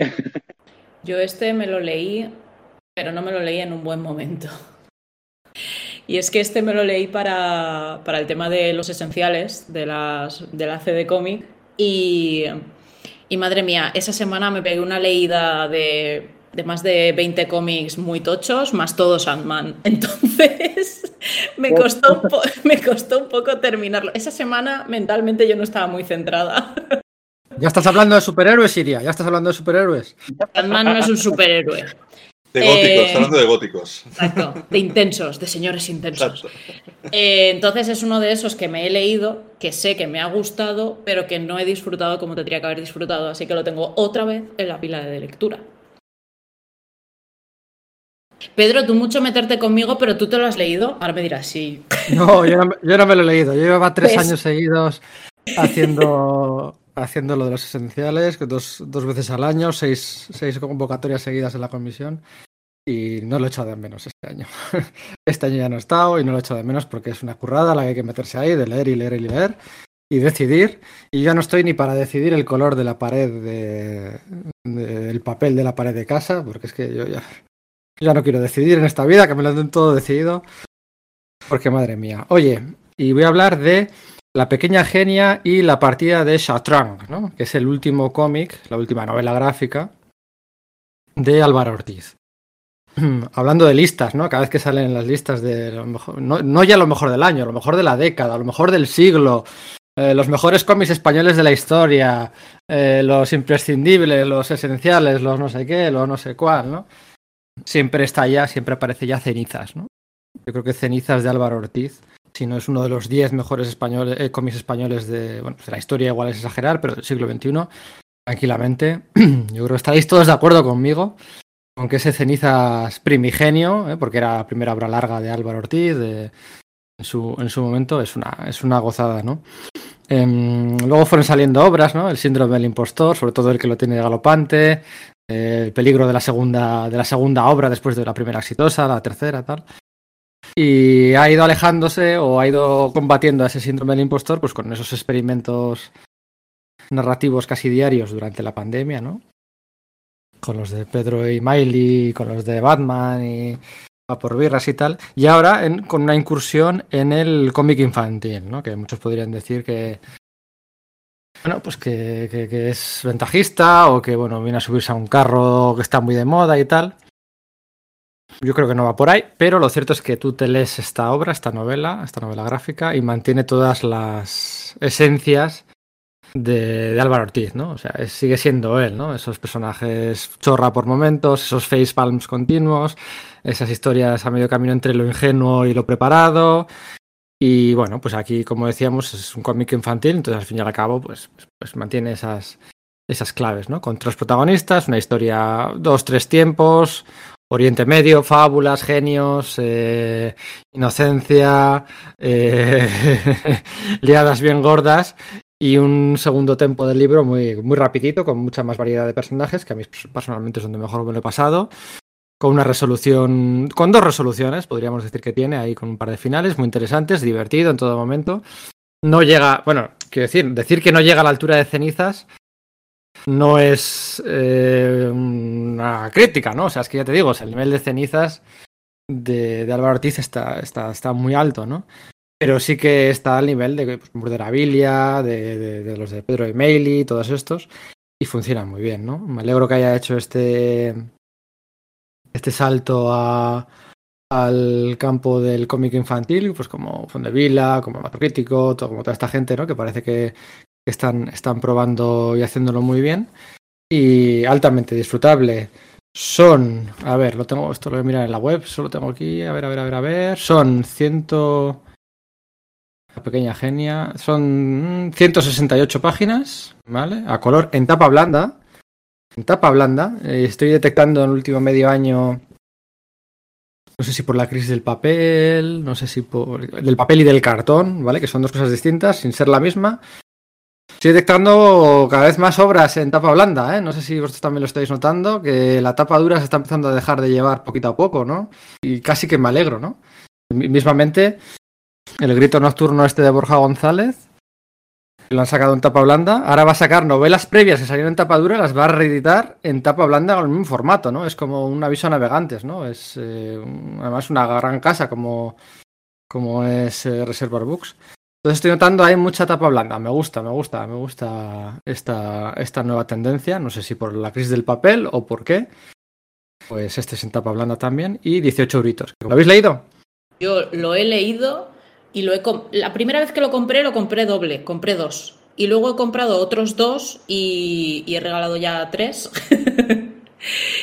Yo me lo leí... pero no me lo leí en un buen momento. Y es que me lo leí para el tema de los esenciales de la CD Comic y madre mía, esa semana me pegué una leída de más de 20 cómics muy tochos, más todo Sandman. Entonces me costó un poco terminarlo. Esa semana mentalmente yo no estaba muy centrada. Ya estás hablando de superhéroes, Siria, Sandman no es un superhéroe. De góticos, hablando de góticos. Exacto, de intensos, de señores intensos. Entonces es uno de esos que me he leído, que sé que me ha gustado, pero que no he disfrutado como tendría que haber disfrutado, así que lo tengo otra vez en la pila de lectura. Pedro, tú mucho meterte conmigo, pero tú te lo has leído, ahora me dirás sí. No, yo no me lo he leído, yo llevaba 3 años seguidos haciendo lo de los esenciales, dos veces al año, seis convocatorias seguidas en la comisión, y no lo he echado de menos este año. Este año ya no he estado y no lo he echado de menos porque es una currada la que hay que meterse ahí, de leer y decidir. Y yo no estoy ni para decidir el color de la pared, del papel de la pared de casa, porque es que yo ya no quiero decidir en esta vida, que me lo den todo decidido, porque madre mía. Oye, y voy a hablar de La pequeña genia y la partida de shatranj, ¿no? Que es el último cómic, la última novela gráfica de Álvaro Ortiz. Hablando de listas, ¿no? Cada vez que salen las listas de lo mejor, no ya lo mejor del año, lo mejor de la década, lo mejor del siglo, los mejores cómics españoles de la historia, los imprescindibles, los esenciales, los no sé qué, los no sé cuál, ¿no? Siempre aparece ya Cenizas, ¿no? Yo creo que Cenizas de Álvaro Ortiz, si no es uno de los 10 mejores cómics españoles de la historia, igual es exagerar, pero del siglo XXI, tranquilamente. Yo creo que estaréis todos de acuerdo conmigo, aunque ese Cenizas primigenio, porque era la primera obra larga de Álvaro Ortiz en su momento, es una gozada, ¿no? Luego fueron saliendo obras, ¿no? El síndrome del impostor, sobre todo el que lo tiene de galopante, el peligro de la segunda obra después de la primera exitosa, la tercera, tal. Y ha ido alejándose o ha ido combatiendo a ese síndrome del impostor pues con esos experimentos narrativos casi diarios durante la pandemia, ¿no? Con los de Pedro y Miley, con los de Batman y a por birras y tal, y ahora con una incursión en el cómic infantil, ¿no? Que muchos podrían decir que bueno, pues que es ventajista o que bueno, viene a subirse a un carro que está muy de moda y tal. Yo creo que no va por ahí, pero lo cierto es que tú te lees esta obra, esta novela gráfica, y mantiene todas las esencias de Álvaro Ortiz, ¿no? O sea, sigue siendo él, ¿no? Esos personajes chorra por momentos, esos facepalms continuos, esas historias a medio camino entre lo ingenuo y lo preparado. Y bueno, pues aquí, como decíamos, es un cómic infantil, entonces al fin y al cabo, pues mantiene esas claves, ¿no? Con tres protagonistas, una historia 2-3 tiempos, Oriente Medio, fábulas, genios, inocencia, liadas bien gordas, y un segundo tempo del libro muy, muy rapidito, con mucha más variedad de personajes, que a mí personalmente es donde mejor me lo he pasado, con una resolución, con 2 resoluciones, podríamos decir que tiene, ahí con un par de finales muy interesantes, divertido en todo momento. No llega, bueno, quiero decir que no llega a la altura de Cenizas, no es una crítica, ¿no? O sea, es que ya te digo, o sea, el nivel de Cenizas de Álvaro Ortiz está muy alto, ¿no? Pero sí que está al nivel de pues, Murderabilia, de los de Pedro y Meili, todos estos, y funcionan muy bien, ¿no? Me alegro que haya hecho este salto al campo del cómic infantil, pues como Fondevila, como Mato Crítico, como toda esta gente, ¿no? Que parece que están probando y haciéndolo muy bien y altamente disfrutable. Son, a ver, lo tengo, esto lo voy a mirar en la web, solo tengo aquí, a ver, son La pequeña genia, son 168 páginas, ¿vale? A color, en tapa blanda. Estoy detectando en el último medio año, no sé si por la crisis del papel, no sé si por del papel y del cartón, ¿vale? Que son 2 cosas distintas, sin ser la misma. Estoy detectando cada vez más obras en tapa blanda, ¿eh? No sé si vosotros también lo estáis notando, que la tapa dura se está empezando a dejar de llevar poquito a poco, ¿no? Y casi que me alegro, ¿no? Mismamente, el grito nocturno este de Borja González, lo han sacado en tapa blanda, ahora va a sacar novelas previas que salieron en tapa dura, las va a reeditar en tapa blanda con el mismo formato, ¿no? Es como un aviso a navegantes, ¿no? Es además una gran casa como es Reservoir Books. Entonces estoy notando hay mucha tapa blanda, me gusta esta nueva tendencia, no sé si por la crisis del papel o por qué, pues este es en tapa blanda también y 18 euritos. ¿Lo habéis leído? Yo lo he leído y la primera vez que lo compré doble, compré 2 y luego he comprado otros 2 y he regalado ya 3.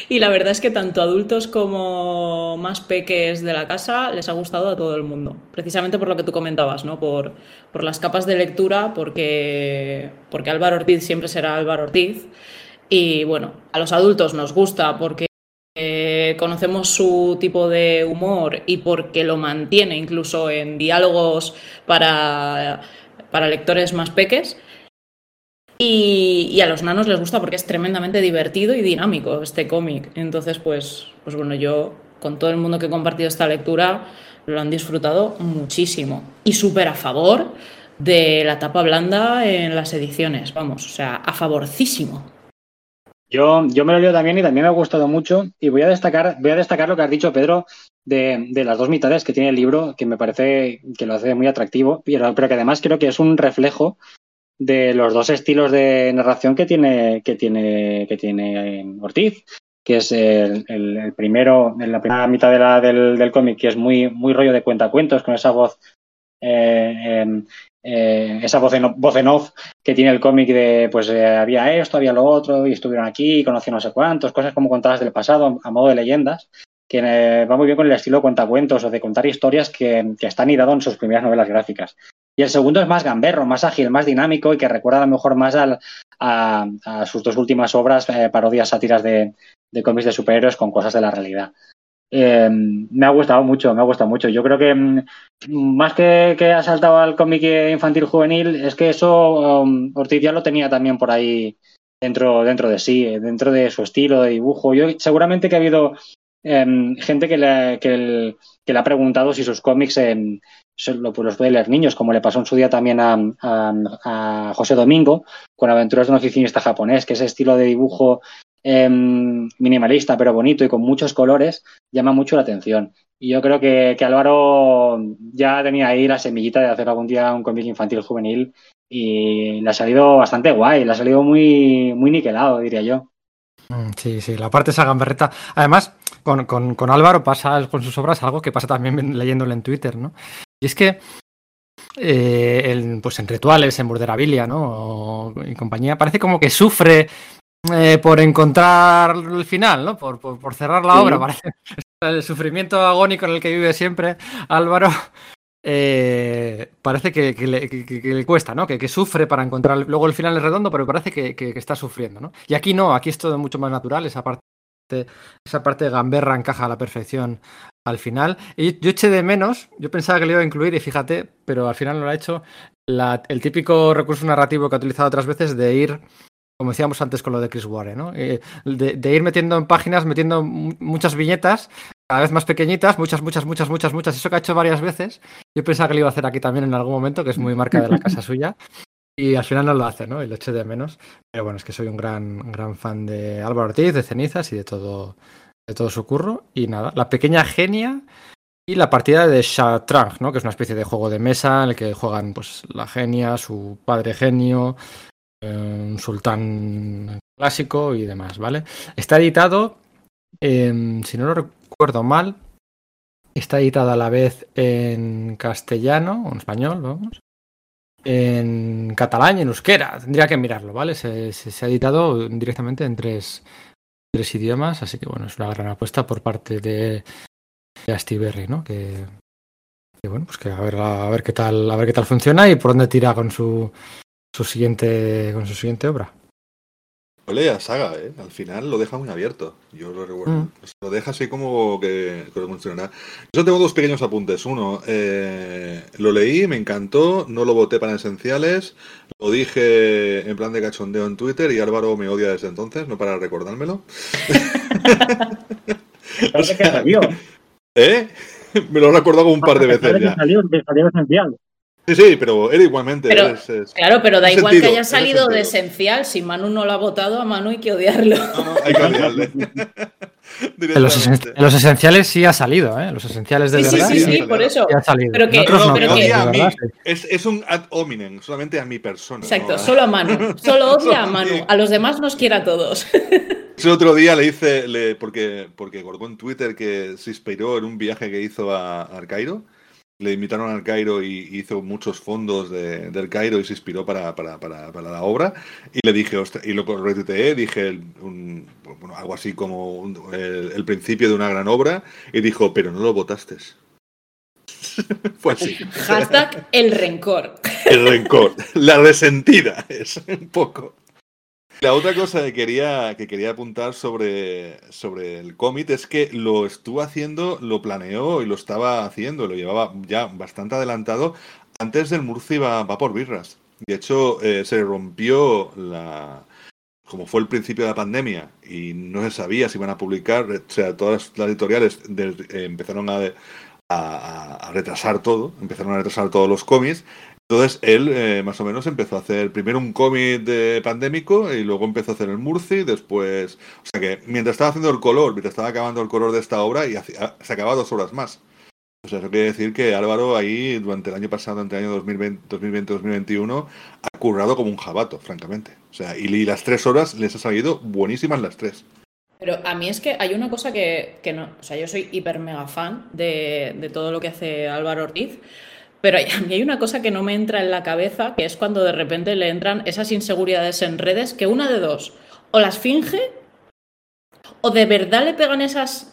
Y la verdad es que tanto adultos como más peques de la casa les ha gustado a todo el mundo, precisamente por lo que tú comentabas, ¿no? Por las capas de lectura, porque Álvaro Ortiz siempre será Álvaro Ortiz y bueno, a los adultos nos gusta porque conocemos su tipo de humor y porque lo mantiene incluso en diálogos para lectores más peques. Y a los nanos les gusta porque es tremendamente divertido y dinámico este cómic. Entonces, pues bueno, yo con todo el mundo que he compartido esta lectura lo han disfrutado muchísimo. Y súper a favor de la tapa blanda en las ediciones, vamos, o sea, a favorcísimo. Yo me lo leo también y también me ha gustado mucho. Y voy a destacar lo que has dicho, Pedro, de las 2 mitades que tiene el libro, que me parece que lo hace muy atractivo, pero que además creo que es un reflejo de los 2 estilos de narración que tiene Ortiz, que es el primero, en la primera mitad del cómic, que es muy, muy rollo de cuentacuentos, con esa voz en off que tiene el cómic de había esto, había lo otro, y estuvieron aquí, y conocí no sé cuántos, cosas como contadas del pasado, a modo de leyendas, que va muy bien con el estilo cuentacuentos o de contar historias que están hidados en sus primeras novelas gráficas. Y el segundo es más gamberro, más ágil, más dinámico y que recuerda a lo mejor más a sus 2 últimas obras, parodias, sátiras de cómics de superhéroes con cosas de la realidad. Me ha gustado mucho. Yo creo que más que ha saltado al cómic infantil juvenil, es que eso Ortiz ya lo tenía también por ahí dentro de sí, dentro de su estilo de dibujo. Yo seguramente que ha habido gente que le ha preguntado si sus cómics los pueden leer niños, como le pasó en su día también a José Domingo con Aventuras de un oficinista japonés, que ese estilo de dibujo minimalista pero bonito y con muchos colores llama mucho la atención, y yo creo que Álvaro ya tenía ahí la semillita de hacer algún día un cómic infantil juvenil y le ha salido bastante guay, le ha salido muy, muy niquelado, diría yo. Sí, la parte esa gamberreta. Además, con Álvaro pasa con sus obras algo que pasa también leyéndole en Twitter, ¿no? Y es que pues en Rituales, en Vulnerabilia, ¿no? Y compañía, parece como que sufre por encontrar el final, ¿no? Por cerrar la obra. Parece el sufrimiento agónico en el que vive siempre Álvaro. Parece que le cuesta, ¿no? Que sufre para encontrar. Luego el final es redondo, pero parece que está sufriendo, ¿no? Y aquí no, aquí es todo mucho más natural. Esa parte de gamberra encaja a la perfección al final. Y yo eché de menos, yo pensaba que le iba a incluir, y fíjate, pero al final no lo ha hecho, el típico recurso narrativo que ha utilizado otras veces de ir, como decíamos antes con lo de Chris Ware, ¿no? De ir metiendo en páginas, metiendo muchas viñetas, cada vez más pequeñitas, muchas, eso que ha hecho varias veces. Yo pensaba que lo iba a hacer aquí también en algún momento, que es muy marca de la casa suya, y al final no lo hace, ¿no? Y lo eché de menos. Pero bueno, es que soy un gran fan de Álvaro Ortiz, de Cenizas y de todo su curro. Y nada, La pequeña genia y la partida de shatranj, ¿no? Que es una especie de juego de mesa en el que juegan pues la genia, su padre genio, un sultán clásico y demás, ¿vale? Está editado, si no lo recuerdo mal, está editada a la vez en castellano o en español, vamos, en catalán y en euskera. Tendría que mirarlo, ¿vale? Se ha editado directamente en tres idiomas, así que bueno, es una gran apuesta por parte de Astiberri, ¿no? Que bueno, pues que a ver qué tal funciona y por dónde tira con su siguiente obra. Olea saga, ¿eh? Al final lo deja muy abierto, yo lo recuerdo. Lo deja así como que lo funcionará. Yo tengo dos pequeños apuntes. Uno, lo leí, me encantó, no lo voté para Esenciales, lo dije en plan de cachondeo en Twitter y Álvaro me odia desde entonces, no para recordármelo. O sea, que salió. ¿Eh? Me lo he recordado un par de veces ya. Salió Esencial. Sí, pero él igualmente. Pero, claro, pero da igual sentido, que haya salido de Esencial. Si Manu no lo ha votado, a Manu hay que odiarlo. No, hay que odiarle. En los Esenciales sí ha salido, ¿eh? Los Esenciales de verdad. Sí, por eso. Sí ha salido. Pero que odia a mí. Es un ad hominem, solamente a mi persona. Exacto, ¿no? Solo a Manu. Solo odia a Manu. A los demás nos quiere a todos. Ese otro día le hice, porque colgó en Twitter que se inspiró en un viaje que hizo al Cairo. Le invitaron al Cairo y hizo muchos fondos del Cairo y se inspiró para la obra. Y le dije, y lo retuiteé, dije algo así como el principio de una gran obra. Y dijo, pero no lo votaste. Fue así. Hashtag el rencor. El rencor. La resentida es un poco. La otra cosa que quería apuntar sobre el cómic es que lo estuvo haciendo, lo planeó y lo estaba haciendo, lo llevaba ya bastante adelantado antes del Murci va por birras. De hecho, se rompió como fue el principio de la pandemia y no se sabía si iban a publicar, o sea, todas las editoriales empezaron a retrasar todo, empezaron a retrasar todos los cómics. Entonces él más o menos empezó a hacer primero un cómic de pandémico y luego empezó a hacer el Murci, después... O sea que mientras estaba haciendo el color, mientras estaba acabando el color de esta obra, y se acababa 2 horas más. O sea, eso quiere decir que Álvaro ahí durante el año pasado, durante el año 2020-2021, ha currado como un jabato, francamente. O sea, y las 3 horas les ha salido buenísimas las 3. Pero a mí es que hay una cosa que no... O sea, yo soy hiper mega fan de todo lo que hace Álvaro Ortiz. Pero a mí hay una cosa que no me entra en la cabeza, que es cuando de repente le entran esas inseguridades en redes, que una de dos, o las finge, o de verdad le pegan esas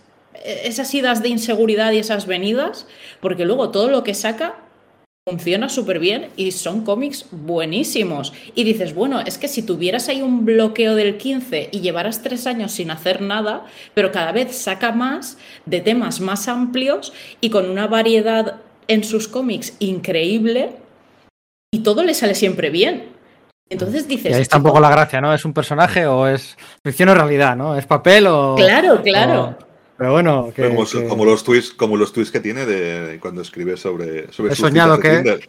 idas de inseguridad y esas venidas, porque luego todo lo que saca funciona súper bien y son cómics buenísimos. Y dices, bueno, es que si tuvieras ahí un bloqueo del 15 y llevaras 3 años sin hacer nada, pero cada vez saca más de temas más amplios y con una variedad en sus cómics increíble y todo le sale siempre bien. Entonces dices... Y ahí está un poco la gracia, ¿no? ¿Es un personaje o es ficción o realidad, no? ¿Es papel o...? Claro, claro. O... Pero bueno... Que, como los tweets que tiene de cuando escribe sobre sus citas de Tinder.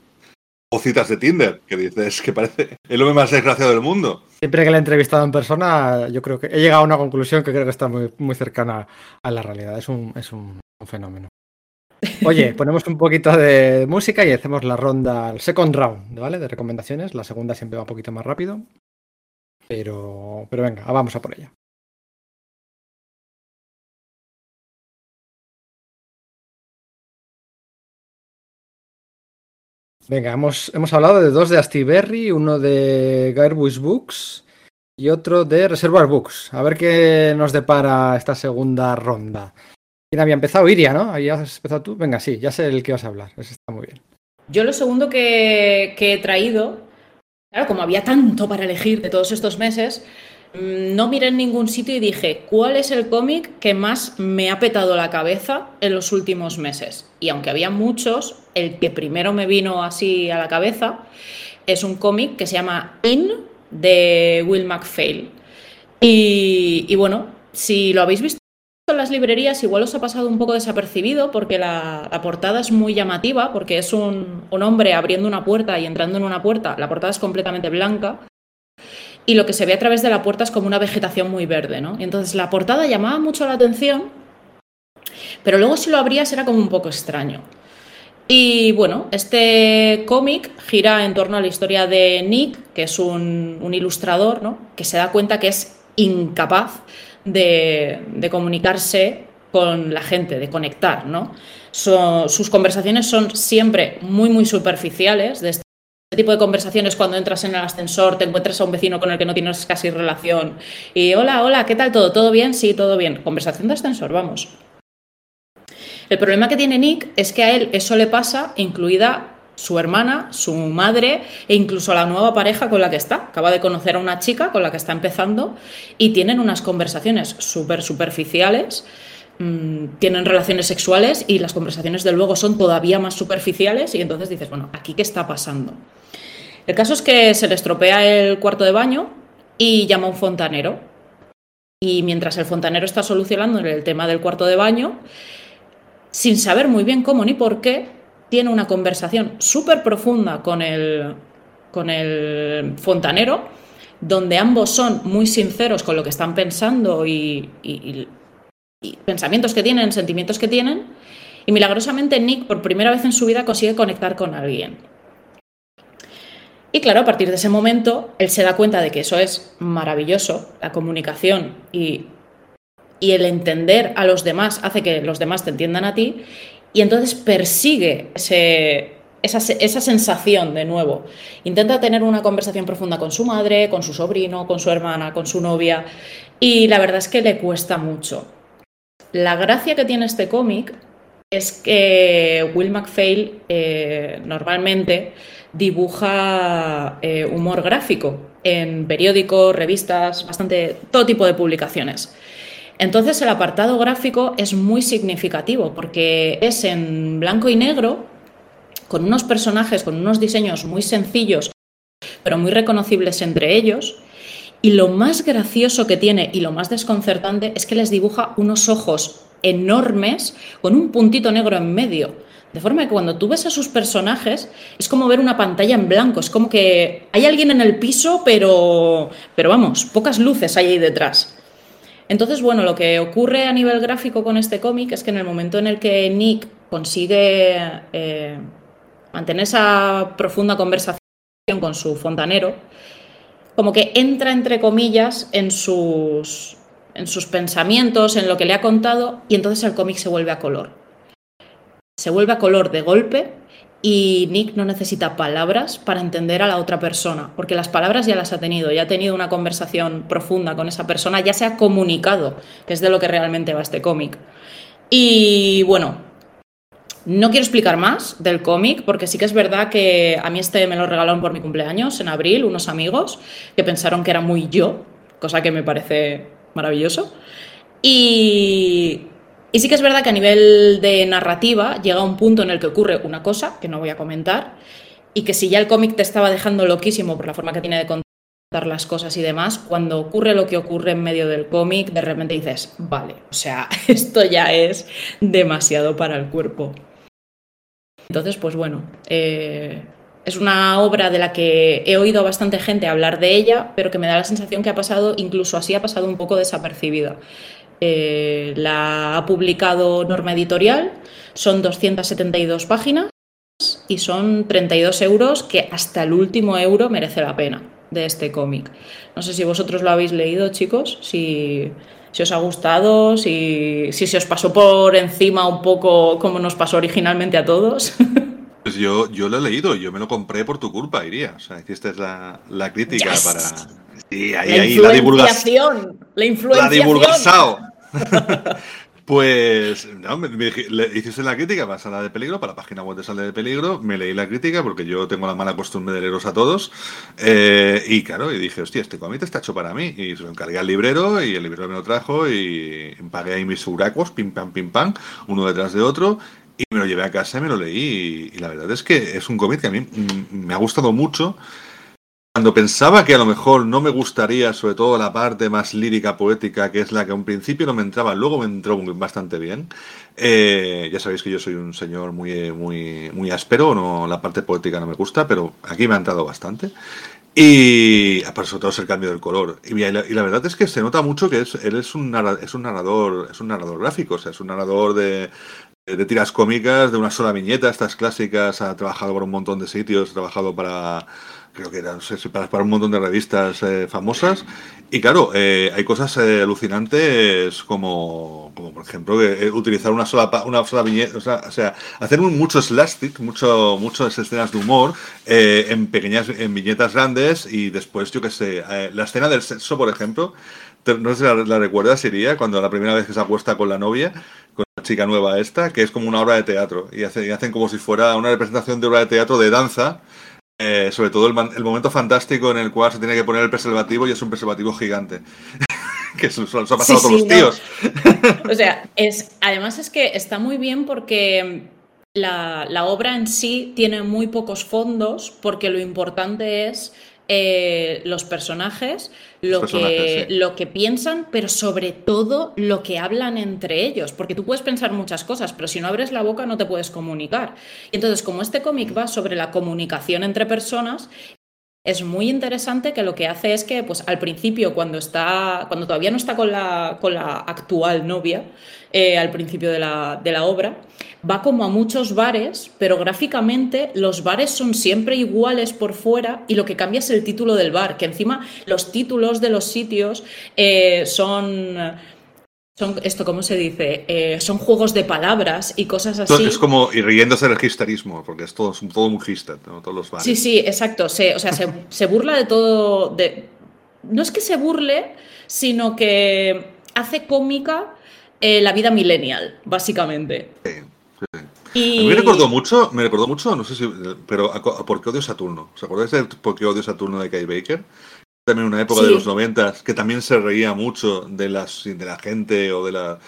O citas de Tinder, que dices que parece el hombre más desgraciado del mundo. Siempre que la he entrevistado en persona, yo creo que he llegado a una conclusión que creo que está muy, muy cercana a la realidad. Es un fenómeno. Oye, ponemos un poquito de música y hacemos la ronda, el second round, ¿vale? De recomendaciones. La segunda siempre va un poquito más rápido. Pero venga, vamos a por ella. Venga, hemos hablado de 2 de Astiberri, uno de Garbuix Books y otro de Reservoir Books. A ver qué nos depara esta segunda ronda. ¿Quién había empezado? Iria, ¿no? ¿Habías empezado tú? Venga, sí, ya sé el que vas a hablar. Eso está muy bien. Yo lo segundo que he traído, claro, como había tanto para elegir de todos estos meses, no miré en ningún sitio y dije, ¿cuál es el cómic que más me ha petado la cabeza en los últimos meses? Y aunque había muchos, el que primero me vino así a la cabeza es un cómic que se llama Ince, de Will McPhail. Y bueno, si lo habéis visto en las librerías, igual os ha pasado un poco desapercibido, porque la portada es muy llamativa, porque es un hombre abriendo una puerta y entrando en una puerta. La portada es completamente blanca. Y lo que se ve a través de la puerta es como una vegetación muy verde, ¿no? Entonces la portada llamaba mucho la atención, pero luego si lo abrías era como un poco extraño. Y bueno, este cómic gira en torno a la historia de Nick, que es un ilustrador, ¿no? Que se da cuenta que es incapaz de comunicarse con la gente, de conectar, ¿no? Sus conversaciones son siempre muy, muy superficiales, de este tipo de conversaciones cuando entras en el ascensor, te encuentras a un vecino con el que no tienes casi relación y hola, ¿qué tal todo? ¿Todo bien? Sí, todo bien. Conversación de ascensor, vamos. El problema que tiene Nick es que a él eso le pasa, incluida su hermana, su madre e incluso la nueva pareja con la que está. Acaba de conocer a una chica con la que está empezando y tienen unas conversaciones súper superficiales. Tienen relaciones sexuales y las conversaciones de luego son todavía más superficiales y entonces dices, bueno, ¿aquí qué está pasando? El caso es que se le estropea el cuarto de baño y llama a un fontanero. Y mientras el fontanero está solucionando el tema del cuarto de baño, sin saber muy bien cómo ni por qué, tiene una conversación súper profunda con el fontanero, donde ambos son muy sinceros con lo que están pensando y pensamientos que tienen, sentimientos que tienen, y milagrosamente Nick por primera vez en su vida consigue conectar con alguien. Y claro, a partir de ese momento él se da cuenta de que eso es maravilloso, la comunicación y el entender a los demás hace que los demás te entiendan a ti, y entonces persigue esa sensación de nuevo. Intenta tener una conversación profunda con su madre, con su sobrino, con su hermana, con su novia, y la verdad es que le cuesta mucho. La gracia que tiene este cómic es que Will McPhail normalmente dibuja humor gráfico en periódicos, revistas, bastante todo tipo de publicaciones. Entonces el apartado gráfico es muy significativo porque es en blanco y negro, con unos personajes, con unos diseños muy sencillos, pero muy reconocibles entre ellos. Y lo más gracioso que tiene y lo más desconcertante es que les dibuja unos ojos enormes con un puntito negro en medio. De forma que cuando tú ves a sus personajes es como ver una pantalla en blanco. Es como que hay alguien en el piso, pero vamos, pocas luces hay ahí detrás. Entonces, bueno, lo que ocurre a nivel gráfico con este cómic es que en el momento en el que Nick consigue mantener esa profunda conversación con su fontanero, como que entra, entre comillas, en sus pensamientos, en lo que le ha contado, y entonces el cómic se vuelve a color. Se vuelve a color de golpe y Nick no necesita palabras para entender a la otra persona, porque las palabras ya las ha tenido, ya ha tenido una conversación profunda con esa persona, ya se ha comunicado, que es de lo que realmente va este cómic. Y bueno, No quiero explicar más del cómic porque sí que es verdad que a mí este me lo regalaron por mi cumpleaños en abril unos amigos que pensaron que era muy yo, cosa que me parece maravilloso. Y sí que es verdad que a nivel de narrativa llega un punto en el que ocurre una cosa que no voy a comentar y que si ya el cómic te estaba dejando loquísimo por la forma que tiene de contar las cosas y demás, cuando ocurre lo que ocurre en medio del cómic, de repente dices, vale, o sea, esto ya es demasiado para el cuerpo. Entonces, pues bueno, es una obra de la que he oído a bastante gente hablar de ella, pero que me da la sensación que ha pasado, incluso así ha pasado un poco desapercibida. La ha publicado Norma Editorial, son 272 páginas y son 32 €, que hasta el último euro merece la pena de este cómic. No sé si vosotros lo habéis leído, chicos, si os ha gustado, si se os pasó por encima un poco como nos pasó originalmente a todos. Pues yo lo he leído, yo me lo compré por tu culpa, Iria. O sea, hiciste la crítica para... Sí, ahí, la divulgación. La influenciación. La divulgasao. Pues, no, me hiciste la crítica para Sala de Peligro, para la página web de Sala de Peligro, me leí la crítica porque yo tengo la mala costumbre de leeros a todos, y claro, y dije, hostia, este cómic está hecho para mí, y se lo encargué al librero, y el librero me lo trajo, y pagué ahí mis huracos, pim, pam, uno detrás de otro, y me lo llevé a casa y me lo leí, y la verdad es que es un cómic que a mí me ha gustado mucho. Cuando pensaba que a lo mejor no me gustaría, sobre todo la parte más lírica, poética, que es la que a un principio no me entraba, luego me entró bastante bien. Ya sabéis que yo soy un señor muy, muy, muy áspero, no, la parte poética no me gusta, pero aquí me ha entrado bastante. Y sobre todo es el cambio del color. Y la verdad es que se nota mucho que él es un narrador gráfico, o sea, es un narrador de tiras cómicas, de una sola viñeta, estas clásicas. Ha trabajado para un montón de sitios, ha trabajado para... creo que era, no sé, para un montón de revistas famosas. Y claro, hay cosas alucinantes como por ejemplo, utilizar una sola viñeta, o sea, hacer mucho slapstick, muchas escenas de humor en viñetas grandes. Y después, yo qué sé, la escena del sexo, por ejemplo, no sé si la recuerdas, Iria, cuando la primera vez que se acuesta con la novia, con la chica nueva esta, que es como una obra de teatro, y hacen como si fuera una representación de obra de teatro de danza. Sobre todo el momento fantástico en el cual se tiene que poner el preservativo, y es un preservativo gigante. Que eso ha pasado a todos los tíos. O sea, además es que está muy bien porque la obra en sí tiene muy pocos fondos, porque lo importante es los personajes, lo que piensan, pero sobre todo lo que hablan entre ellos, porque tú puedes pensar muchas cosas, pero si no abres la boca no te puedes comunicar. Y entonces, como este cómic va sobre la comunicación entre personas, es muy interesante, que lo que hace es que, pues, al principio, cuando todavía no está con la actual novia, al principio de la obra, va como a muchos bares, pero gráficamente los bares son siempre iguales por fuera, y lo que cambia es el título del bar, que encima los títulos de los sitios son, ¿cómo se dice? Son juegos de palabras y cosas así. Es como, y riéndose del histerismo, porque es todo muy hipster, ¿no? Todos los bares. Sí, exacto. Se burla de todo. No es que se burle, sino que hace cómica la vida millennial, básicamente. Sí. Y... Me recordó mucho, no sé si... Pero ¿por qué odio Saturno? ¿Os acordáis de por qué odio Saturno de Kay Baker? También una época de los 90s, que también se reía mucho de la gente o de la...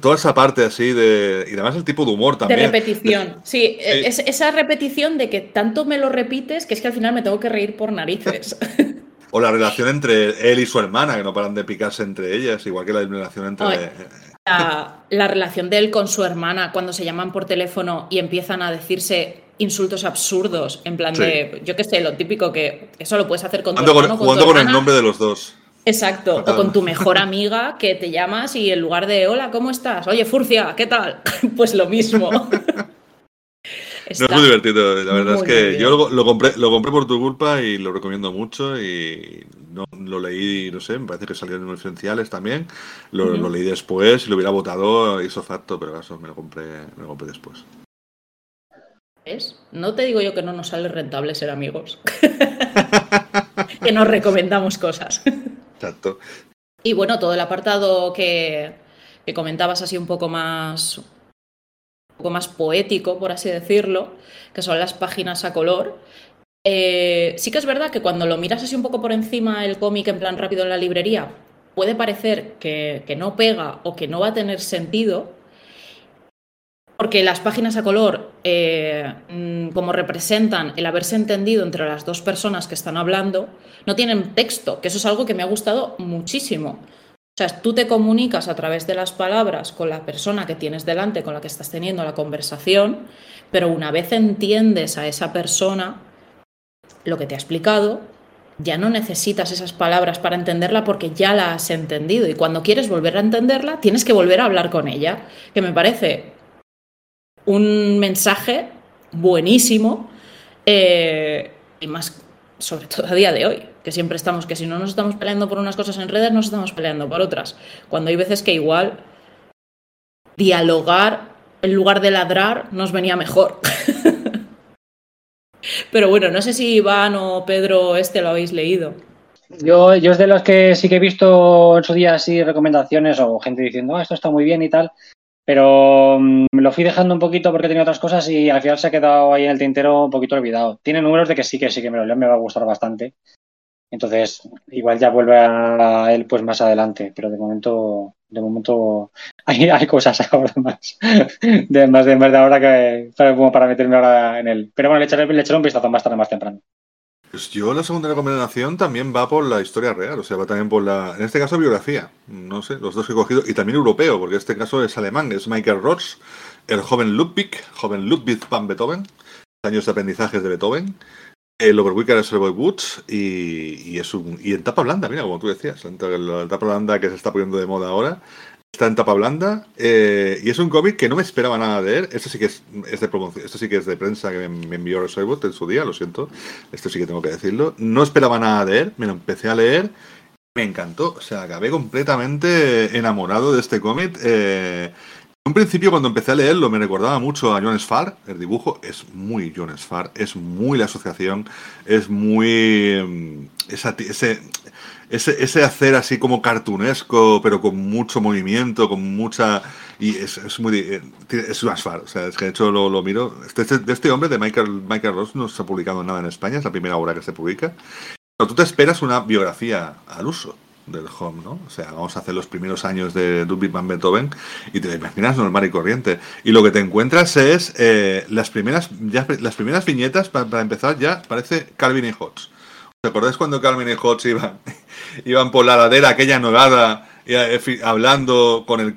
Toda esa parte así de... Y además el tipo de humor también. De repetición. Sí, es esa repetición de que tanto me lo repites que es que al final me tengo que reír por narices. O la relación entre él y su hermana, que no paran de picarse entre ellas, igual que la relación entre... La relación de él con su hermana cuando se llaman por teléfono y empiezan a decirse... insultos absurdos, en plan de, yo qué sé, lo típico, que eso lo puedes hacer con tu hermano, jugando con el nombre de los dos. Exacto, o con tu mejor amiga, que te llamas y en lugar de hola, ¿cómo estás? Oye, Furcia, ¿qué tal? Pues lo mismo. No, es muy divertido, la verdad es que yo lo compré por tu culpa y lo recomiendo mucho, y no lo leí, no sé, me parece que salieron en esenciales también, lo leí después, y lo hubiera votado hizo facto, pero eso me lo compré después. ¿Ves? No te digo yo que no nos sale rentable ser amigos. Que nos recomendamos cosas. Exacto. Y bueno, todo el apartado que comentabas así un poco más poco más poético, por así decirlo, que son las páginas a color. Sí que es verdad que cuando lo miras así un poco por encima el cómic en plan rápido en la librería, puede parecer que no pega o que no va a tener sentido, porque las páginas a color, como representan el haberse entendido entre las dos personas que están hablando, no tienen texto, que eso es algo que me ha gustado muchísimo. O sea, tú te comunicas a través de las palabras con la persona que tienes delante, con la que estás teniendo la conversación, pero una vez entiendes a esa persona lo que te ha explicado, ya no necesitas esas palabras para entenderla porque ya la has entendido, y cuando quieres volver a entenderla tienes que volver a hablar con ella, que me parece un mensaje buenísimo, y más sobre todo a día de hoy, que siempre estamos, que si no nos estamos peleando por unas cosas en redes, nos estamos peleando por otras, cuando hay veces que igual dialogar en lugar de ladrar nos venía mejor. Pero bueno, no sé si Iván o Pedro lo habéis leído. Yo es de los que sí que he visto en su día así recomendaciones o gente diciendo esto está muy bien y tal, pero lo fui dejando un poquito porque tenía otras cosas y al final se ha quedado ahí en el tintero un poquito olvidado. Tiene números de que sí que me lo leo, me va a gustar bastante. Entonces, igual ya vuelve a él pues más adelante, pero de momento hay cosas ahora más de ahora que para meterme ahora en él. Pero bueno, le echaré un vistazo más tarde, más temprano. Pues yo la segunda recomendación también va por la historia real, o sea, va también por la, en este caso, biografía. No sé, los dos que he cogido, y también europeo, porque este caso es alemán, es Mikael Ross, el joven Ludwig van Beethoven, años de aprendizajes de Beethoven. El Overwicker es el Boy Woods y en tapa blanda, mira, como tú decías, la tapa blanda que se está poniendo de moda ahora, está en tapa blanda, y es un cómic que no me esperaba nada de él. Esto sí que es de promoción, esto sí que es de prensa que me envió Reservoir Books en su día, lo siento, esto sí que tengo que decirlo. No esperaba nada de él, me lo empecé a leer, me encantó, o sea, acabé completamente enamorado de este cómic. En un principio, cuando empecé a leerlo, me recordaba mucho a Jon Sfar. El dibujo es muy Jon Sfar, es muy La Asociación, es muy ese hacer así como cartunesco, pero con mucho movimiento, con mucha... Y es muy... Es Jon Sfar, o sea, es que de hecho lo miro... Este hombre, de Mikael Ross, no se ha publicado nada en España, es la primera obra que se publica. Pero tú te esperas una biografía al uso del Home, ¿no? O sea, vamos a hacer los primeros años de Ludwig van Beethoven y te lo imaginas normal y corriente. Y lo que te encuentras es las primeras viñetas, para empezar ya, parece Calvin y Hobbes. ¿Os acordáis cuando Calvin y Hobbes iban por la ladera, aquella nevada, hablando con el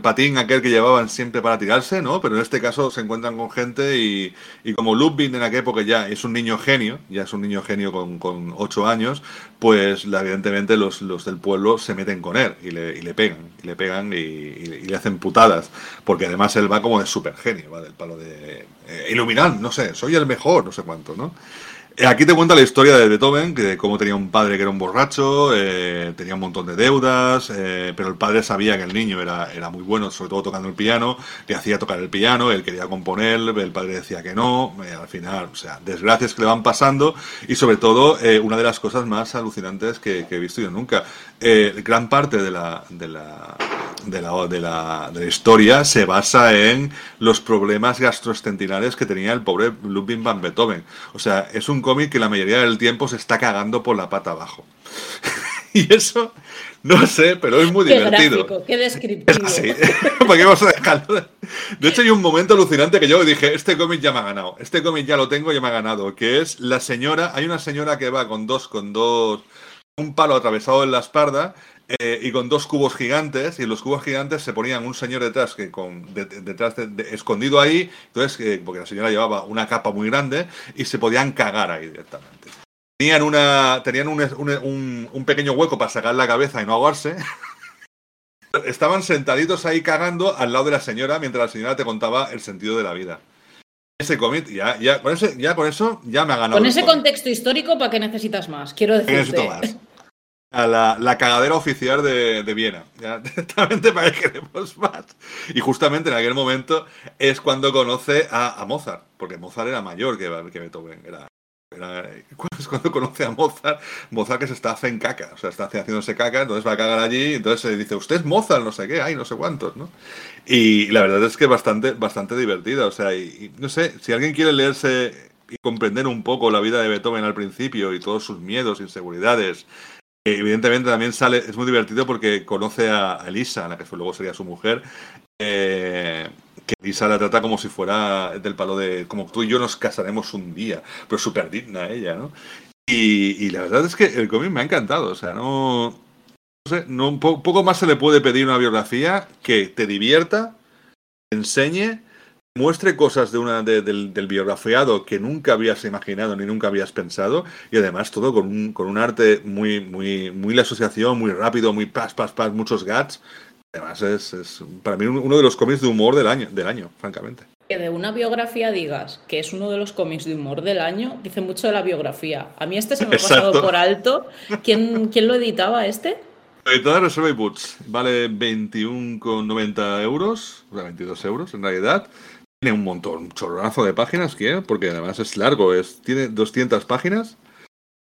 patín aquel que llevaban siempre para tirarse, ¿no? Pero en este caso se encuentran con gente y como Ludwig en aquella época ya es un niño genio, con 8 años, pues evidentemente los del pueblo se meten con él y le pegan y le hacen putadas, porque además él va como de super genio, va del palo de iluminar, no sé, soy el mejor, no sé cuánto, ¿no? Aquí te cuenta la historia de Beethoven, de cómo tenía un padre que era un borracho, tenía un montón de deudas, pero el padre sabía que el niño era muy bueno, sobre todo tocando el piano, le hacía tocar el piano, él quería componer, el padre decía que no, al final, o sea, desgracias que le van pasando, y sobre todo, una de las cosas más alucinantes que he visto yo nunca. Gran parte de la historia se basa en los problemas gastrointestinales que tenía el pobre Ludwig van Beethoven. O sea, es un cómic que la mayoría del tiempo se está cagando por la pata abajo. Y eso, no sé, pero es muy divertido. Gráfico, qué descriptivo. Es así. ¿Para qué vamos a dejarlo? De hecho, hay un momento alucinante que yo dije, este cómic ya me ha ganado, este cómic ya lo tengo, ya me ha ganado, que es la señora, hay una señora que va con dos, un palo atravesado en la espalda, y con dos cubos gigantes, y en los cubos gigantes se ponían un señor detrás, que escondido ahí, entonces porque la señora llevaba una capa muy grande y se podían cagar ahí directamente. Tenían un pequeño hueco para sacar la cabeza y no ahogarse. Estaban sentaditos ahí cagando al lado de la señora mientras la señora te contaba el sentido de la vida. Ese cómic, ya con eso me ha ganado. Con ese contexto histórico, ¿para qué necesitas más? Quiero decirte. ¿Qué necesito más? A la cagadera oficial de Viena. Ya, directamente, para que queremos más. Y justamente en aquel momento es cuando conoce a Mozart, porque Mozart era mayor que Beethoven, era Pero cuando conoce a Mozart, Mozart que se está haciendo caca, o sea, está haciéndose caca, entonces va a cagar allí, entonces se dice, usted es Mozart, no sé qué, ay, no sé cuántos, ¿no? Y la verdad es que es bastante divertida, o sea, y no sé, si alguien quiere leerse y comprender un poco la vida de Beethoven al principio y todos sus miedos, inseguridades, evidentemente también sale, es muy divertido porque conoce a Elisa, la que luego sería su mujer, que Elisa la trata como si fuera del palo de como tú y yo nos casaremos un día, pero súper digna ella, ¿no? Y la verdad es que el cómic me ha encantado, o sea, poco más se le puede pedir una biografía que te divierta, te enseñe, muestre cosas del biografiado que nunca habías imaginado ni nunca habías pensado, y además todo con un arte muy la asociación, muy rápido, muy pas, muchos gags. Además es para mí uno de los cómics de humor del año, francamente. Que de una biografía digas que es uno de los cómics de humor del año, dice mucho de la biografía. A mí este se me ha pasado por alto. ¿Quién lo editaba este? Lo editaba Reservoir Books. Vale 21,90 euros, o sea, 22 euros en realidad. Tiene un chorronazo de páginas, ¿qué? Porque además es largo, tiene 200 páginas.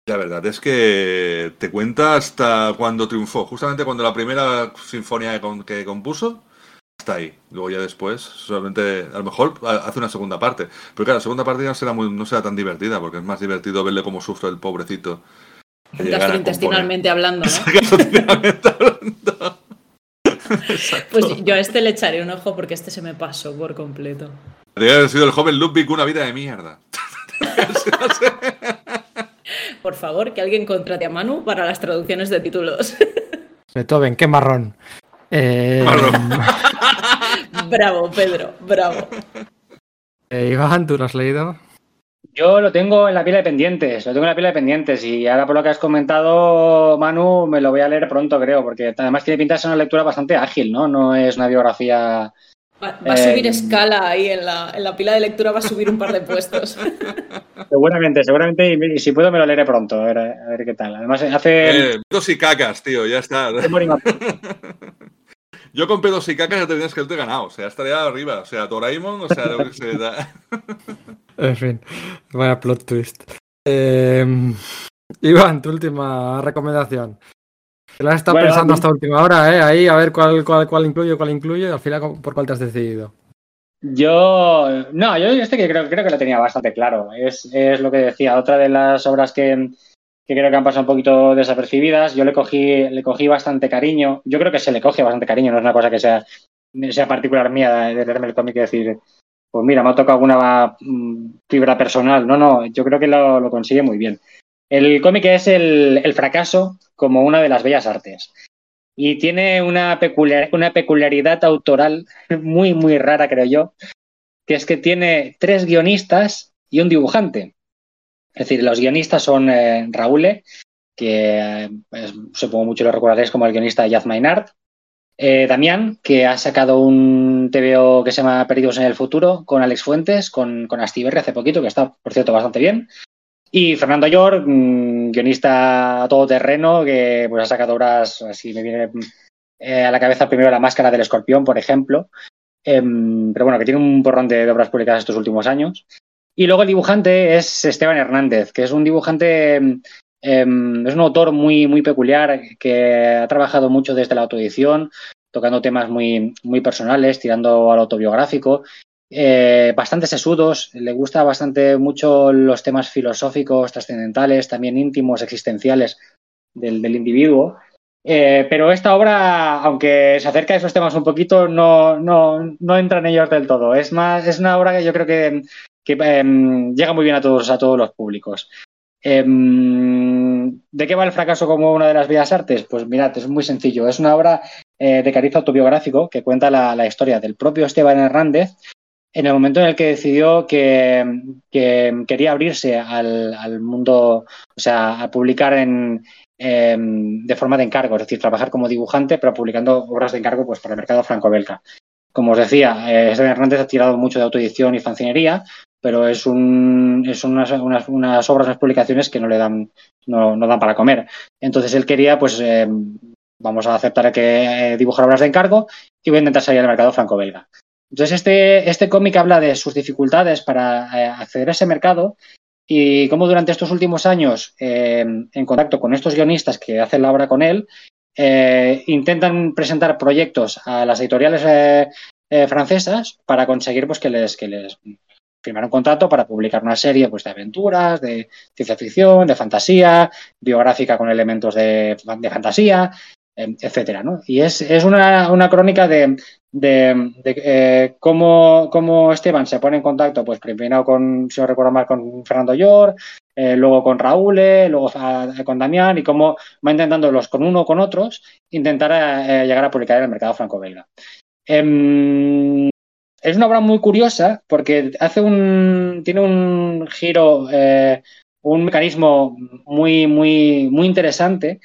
La verdad es que te cuenta hasta cuando triunfó, justamente cuando la primera sinfonía que compuso, hasta ahí. Luego ya después, solamente, a lo mejor hace una segunda parte. Pero claro, la segunda parte ya no será tan divertida, porque es más divertido verle cómo sufre el pobrecito. Gastrointestinalmente hablando, ¿no? Gastrointestinalmente hablando. Exacto. Pues yo a este le echaré un ojo porque este se me pasó por completo. Debe haber sido el joven Ludwig una vida de mierda. Por favor, que alguien contrate a Manu para las traducciones de títulos. Beethoven, qué marrón. Bravo, Pedro, bravo. Iván, ¿tú lo has leído? Yo lo tengo en la pila de pendientes, y ahora por lo que has comentado, Manu, me lo voy a leer pronto, creo, porque además tiene pinta de ser una lectura bastante ágil, ¿no? No es una biografía... Va a subir escala ahí en la pila de lectura, va a subir un par de puestos. Seguramente, y si puedo me lo leeré pronto, a ver qué tal. Además hace... pedos y cacas, tío, ya está. Yo con pedos y cacas ya tendrías que haberte ganado, o sea, estaría arriba, o sea, Doraemon, o sea, lo que se da... En fin, vaya plot twist. Iván, tu última recomendación. Te la has estado pensando hasta última hora, ¿eh? Ahí, a ver cuál incluye, al final, ¿por cuál te has decidido? Yo creo que lo tenía bastante claro. Es lo que decía, otra de las obras que creo que han pasado un poquito desapercibidas. Yo le cogí bastante cariño. Yo creo que se le coge bastante cariño, no es una cosa que sea particular mía de leerme el cómic y decir... Pues mira, me ha tocado alguna fibra personal. No, yo creo que lo consigue muy bien. El cómic es el fracaso como una de las bellas artes. Y tiene una peculiaridad autoral muy, muy rara, creo yo, que es que tiene 3 guionistas y un dibujante. Es decir, los guionistas son Raúl, que supongo mucho lo recordaréis como el guionista de Jazz Maynard. Damián, que ha sacado un TVO que se llama Perdidos en el Futuro, con Alex Fuentes, con Astiberri hace poquito, que está, por cierto, bastante bien. Y Fernando York, guionista todoterreno, que pues ha sacado obras, así me viene a la cabeza primero La máscara del escorpión, por ejemplo. Pero bueno, que tiene un porrón de obras publicadas estos últimos años. Y luego el dibujante es Esteban Hernández, que es un dibujante... es un autor muy, muy peculiar que ha trabajado mucho desde la autoedición, tocando temas muy, muy personales, tirando al autobiográfico, bastante sesudos, le gusta bastante mucho los temas filosóficos, trascendentales, también íntimos, existenciales del individuo. Pero esta obra, aunque se acerca a esos temas un poquito, no entra en ellos del todo. Es una obra que yo creo que llega muy bien a todos los públicos. ¿De qué va el fracaso como una de las bellas artes? Pues mirad, es muy sencillo. Es una obra de cariz autobiográfico que cuenta la historia del propio Esteban Hernández en el momento en el que decidió que quería abrirse al mundo, o sea, a publicar de forma de encargo, es decir, trabajar como dibujante pero publicando obras de encargo pues para el mercado franco-belga. Como os decía, Esteban Hernández ha tirado mucho de autoedición y fanzinería, pero son unas obras, unas publicaciones que no dan para comer. Entonces él quería, pues vamos a aceptar que dibujar obras de encargo y voy a intentar salir al mercado franco-belga. Entonces este cómic habla de sus dificultades para acceder a ese mercado y cómo durante estos últimos años, en contacto con estos guionistas que hacen la obra con él, intentan presentar proyectos a las editoriales francesas para conseguir pues que les firmaron un contrato para publicar una serie pues de aventuras, de ciencia ficción, de fantasía, biográfica con elementos de fantasía, etcétera, ¿no? Y es una crónica de cómo Esteban se pone en contacto, pues primero con, si no recuerdo mal, con Fernando Llor, luego con Raúl, luego con Damián, y cómo va intentándolos con uno o con otros intentar llegar a publicar en el mercado franco-belga. Es una obra muy curiosa porque tiene un giro, un mecanismo muy, muy, muy interesante,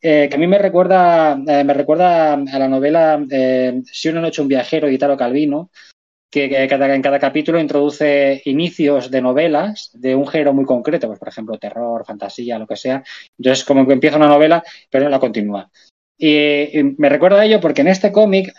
que a mí me recuerda a la novela Si una noche un viajero, de Italo Calvino, que en cada capítulo introduce inicios de novelas de un género muy concreto, pues por ejemplo terror, fantasía, lo que sea. Entonces como que empieza una novela pero no la continúa. Y me recuerda a ello porque en este cómic,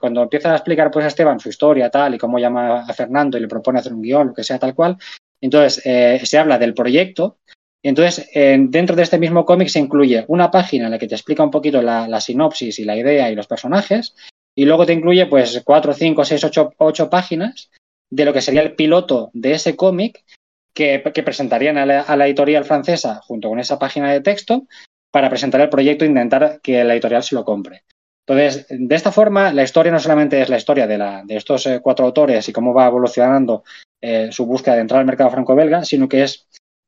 cuando empieza a explicar pues a Esteban su historia tal y cómo llama a Fernando y le propone hacer un guión, lo que sea, tal cual, entonces se habla del proyecto. Y entonces dentro de este mismo cómic se incluye una página en la que te explica un poquito la sinopsis y la idea y los personajes, y luego te incluye pues 4, 5, 6, 8 páginas de lo que sería el piloto de ese cómic que presentarían a la editorial francesa junto con esa página de texto para presentar el proyecto e intentar que la editorial se lo compre. Entonces, de esta forma, la historia no solamente es la historia de estos 4 autores y cómo va evolucionando su búsqueda de entrar al mercado franco-belga, sino que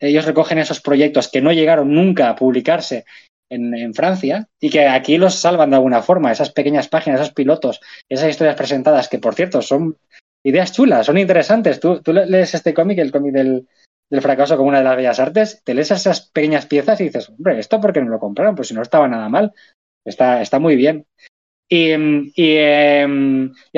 ellos recogen esos proyectos que no llegaron nunca a publicarse en Francia y que aquí los salvan de alguna forma, esas pequeñas páginas, esos pilotos, esas historias presentadas que, por cierto, son ideas chulas, son interesantes. Tú lees este cómic, el cómic del fracaso como una de las bellas artes, te lees esas pequeñas piezas y dices, hombre, ¿esto por qué no lo compraron? Pues si no estaba nada mal, está muy bien. Y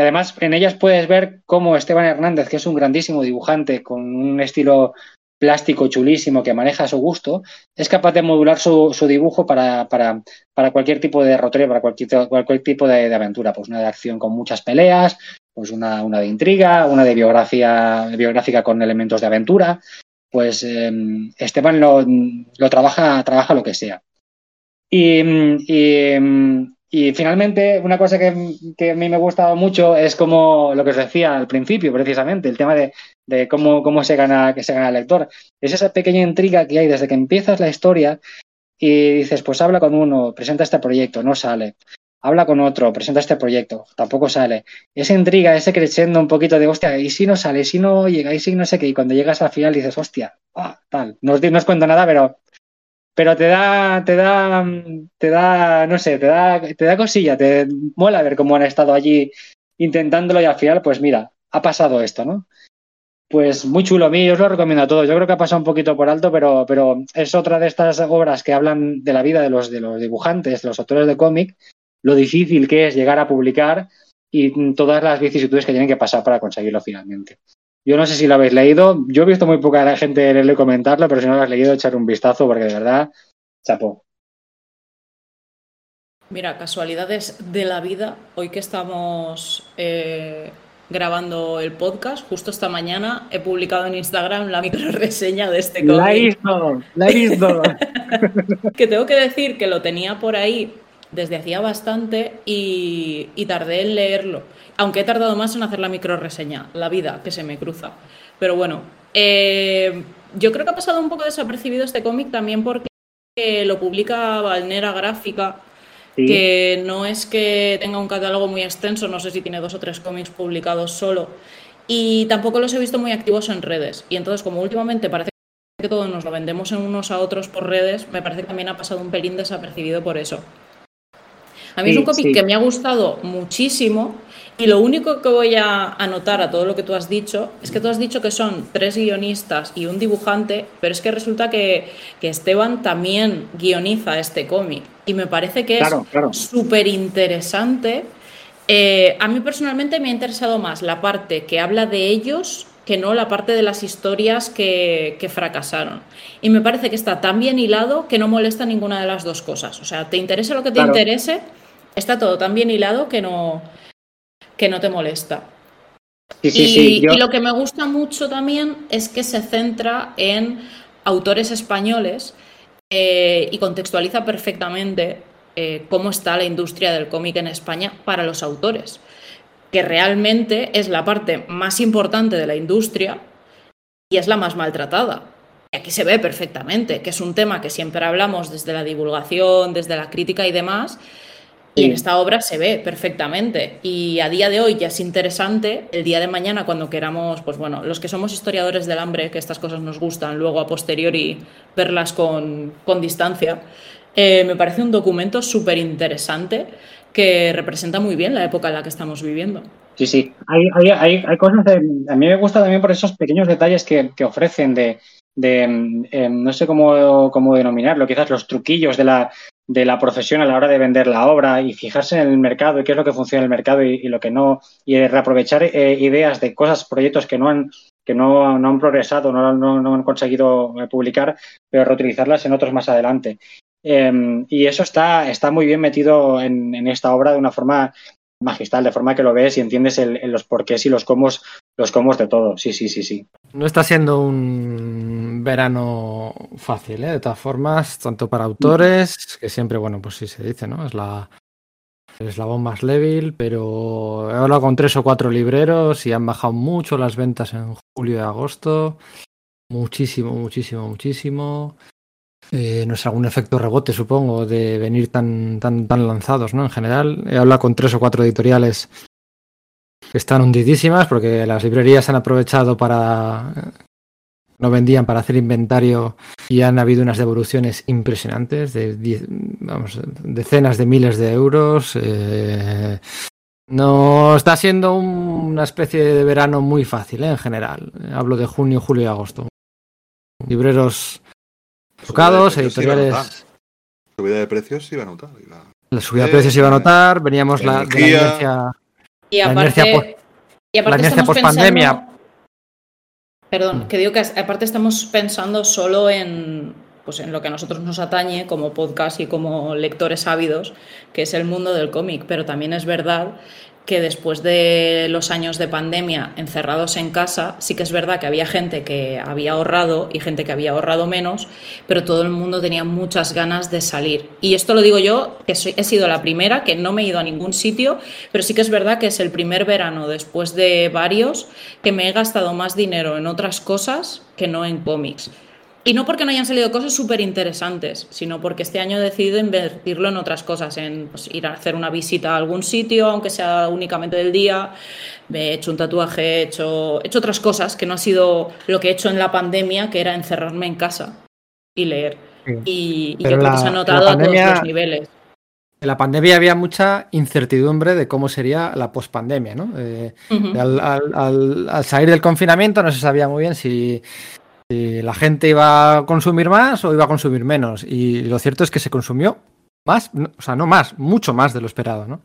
además en ellas puedes ver cómo Esteban Hernández, que es un grandísimo dibujante con un estilo plástico chulísimo que maneja a su gusto, es capaz de modular su dibujo para cualquier tipo de roteo, para cualquier tipo de aventura, pues una de acción con muchas peleas, pues una de intriga, una de biográfica con elementos de aventura. Pues Esteban lo trabaja lo que sea. Y finalmente, una cosa que a mí me ha gustado mucho es como lo que os decía al principio, precisamente, el tema de cómo se gana el lector. Es esa pequeña intriga que hay desde que empiezas la historia y dices, pues habla con uno, presenta este proyecto, no sale. Habla con otro, presenta este proyecto, tampoco sale. Esa intriga, ese crescendo un poquito de, hostia, y si no sale, y si no llega, y si no sé qué, y cuando llegas al final dices, hostia, tal. No os cuento nada, pero te da, no sé, te da cosilla, te mola ver cómo han estado allí intentándolo y al final, pues mira, ha pasado esto, ¿no? Pues muy chulo, a mí, yo os lo recomiendo a todos. Yo creo que ha pasado un poquito por alto, pero es otra de estas obras que hablan de la vida de los dibujantes, de los autores de cómic, lo difícil que es llegar a publicar y todas las vicisitudes que tienen que pasar para conseguirlo finalmente. Yo no sé si lo habéis leído, yo he visto muy poca gente leerlo y comentarlo, pero si no lo has leído, echar un vistazo porque de verdad, chapó. Mira, casualidades de la vida, hoy que estamos grabando el podcast, justo esta mañana he publicado en Instagram la microreseña de este cómic. La he visto. Que tengo que decir que lo tenía por ahí desde hacía bastante y tardé en leerlo, aunque he tardado más en hacer la microreseña, la vida que se me cruza. Pero bueno, yo creo que ha pasado un poco desapercibido este cómic también porque lo publica Valnera Gráfica, ¿sí? Que no es que tenga un catálogo muy extenso, no sé si tiene 2 o 3 cómics publicados solo, y tampoco los he visto muy activos en redes. Y entonces, como últimamente parece que todos nos lo vendemos en unos a otros por redes, me parece que también ha pasado un pelín desapercibido por eso. A mí sí, es un cómic que me ha gustado muchísimo y lo único que voy a anotar a todo lo que tú has dicho es que tú has dicho que son 3 guionistas y un dibujante, pero es que resulta que Esteban también guioniza este cómic y me parece que claro. Es súper interesante. A mí personalmente me ha interesado más la parte que habla de ellos que no la parte de las historias que fracasaron. Y me parece que está tan bien hilado que no molesta ninguna de las dos cosas. O sea, te interesa lo que te interese, está todo tan bien hilado que no te molesta. Y lo que me gusta mucho también es que se centra en autores españoles y contextualiza perfectamente cómo está la industria del cómic en España para los autores, que realmente es la parte más importante de la industria y es la más maltratada. Y aquí se ve perfectamente que es un tema que siempre hablamos desde la divulgación, desde la crítica y demás. Y en esta obra se ve perfectamente. Y a día de hoy ya es interesante. El día de mañana, cuando queramos, pues bueno, los que somos historiadores del hambre, que estas cosas nos gustan, luego a posteriori verlas con distancia, me parece un documento súper interesante que representa muy bien la época en la que estamos viviendo. Sí, sí. Hay cosas... A mí me gusta también por esos pequeños detalles que ofrecen de no sé cómo denominarlo, quizás los truquillos de la profesión a la hora de vender la obra y fijarse en el mercado y qué es lo que funciona en el mercado y lo que no, y reaprovechar ideas de cosas, proyectos que no han progresado, no han conseguido publicar, pero reutilizarlas en otros más adelante. Y eso está muy bien metido en esta obra de una forma magistral, de forma que lo ves y entiendes los porqués y los cómos de todo. Sí. No está siendo un verano fácil, ¿eh? De todas formas, tanto para autores, que siempre, bueno, pues sí se dice, ¿no? Es el eslabón más débil, pero he hablado con 3 o 4 libreros y han bajado mucho las ventas en julio y agosto. Muchísimo. No es algún efecto rebote, supongo, de venir tan lanzados, ¿no? En general, he hablado con 3 o 4 editoriales que están hundidísimas porque las librerías han aprovechado no vendían para hacer inventario y han habido unas devoluciones impresionantes decenas de miles de euros. No está siendo una especie de verano muy fácil, en general. Hablo de junio, julio y agosto. Libreros tocados, editoriales... Subida de precios se iba a notar. La subida de precios se iba a notar, veníamos de la audiencia... Y aparte la inercia post-pandemia. Perdón, que digo que aparte estamos pensando solo en lo que a nosotros nos atañe como podcast y como lectores ávidos, que es el mundo del cómic. Pero también es verdad que después de los años de pandemia encerrados en casa, sí que es verdad que había gente que había ahorrado y gente que había ahorrado menos, pero todo el mundo tenía muchas ganas de salir. Y esto lo digo yo, que he sido la primera, que no me he ido a ningún sitio, pero sí que es verdad que es el primer verano después de varios que me he gastado más dinero en otras cosas que no en cómics. Y no porque no hayan salido cosas súper interesantes, sino porque este año he decidido invertirlo en otras cosas, en ir a hacer una visita a algún sitio, aunque sea únicamente del día. Me he hecho un tatuaje, he hecho otras cosas que no ha sido lo que he hecho en la pandemia, que era encerrarme en casa y leer. Sí. Y yo creo que se ha notado pandemia, a todos los niveles. En la pandemia había mucha incertidumbre de cómo sería la pospandemia, ¿no? Al salir del confinamiento no se sabía muy bien si la gente iba a consumir más o iba a consumir menos, y lo cierto es que se consumió más, mucho más de lo esperado, ¿no?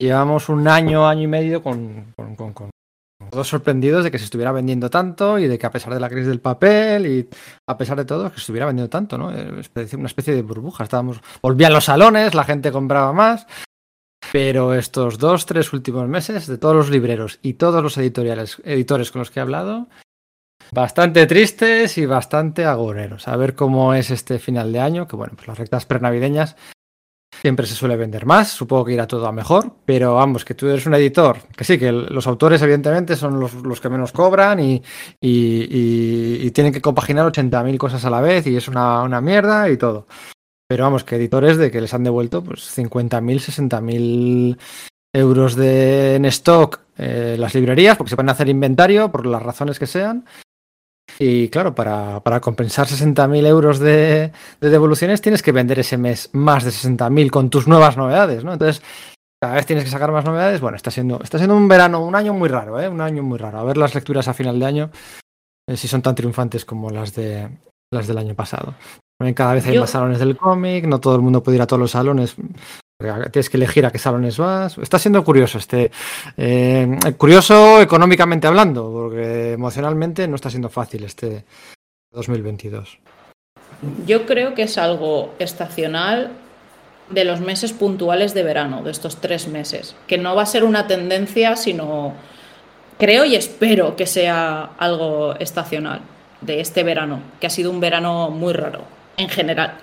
Llevamos un año y medio con todos sorprendidos de que se estuviera vendiendo tanto y de que a pesar de la crisis del papel y a pesar de todo, que se estuviera vendiendo tanto, ¿no? Una especie de burbuja. Volvían los salones, la gente compraba más, pero estos 2-3 últimos meses, de todos los libreros y todos los editores con los que he hablado, bastante tristes y bastante agoreros. A ver cómo es este final de año, que bueno, pues las rectas prenavideñas siempre se suele vender más, supongo que irá todo a mejor, pero vamos, que tú eres un editor, que sí, que los autores evidentemente son los que menos cobran y tienen que compaginar 80.000 cosas a la vez y es una mierda y todo. Pero vamos, que editores de que les han devuelto pues 50.000, 60.000 euros en stock las librerías, porque se pueden hacer inventario por las razones que sean. Y claro, para compensar 60.000 euros de devoluciones tienes que vender ese mes más de 60.000 con tus nuevas novedades, ¿no? Entonces, cada vez tienes que sacar más novedades. Bueno, está siendo un año muy raro, ¿eh? Un año muy raro. A ver las lecturas a final de año, si son tan triunfantes como las del año pasado. También cada vez hay más salones del cómic, no todo el mundo puede ir a todos los salones. Tienes que elegir a qué salones vas. Está siendo curioso curioso económicamente hablando, porque emocionalmente no está siendo fácil este 2022. Yo creo que es algo estacional de los meses puntuales de verano, de estos 3 meses, que no va a ser una tendencia, sino creo y espero que sea algo estacional de este verano, que ha sido un verano muy raro en general.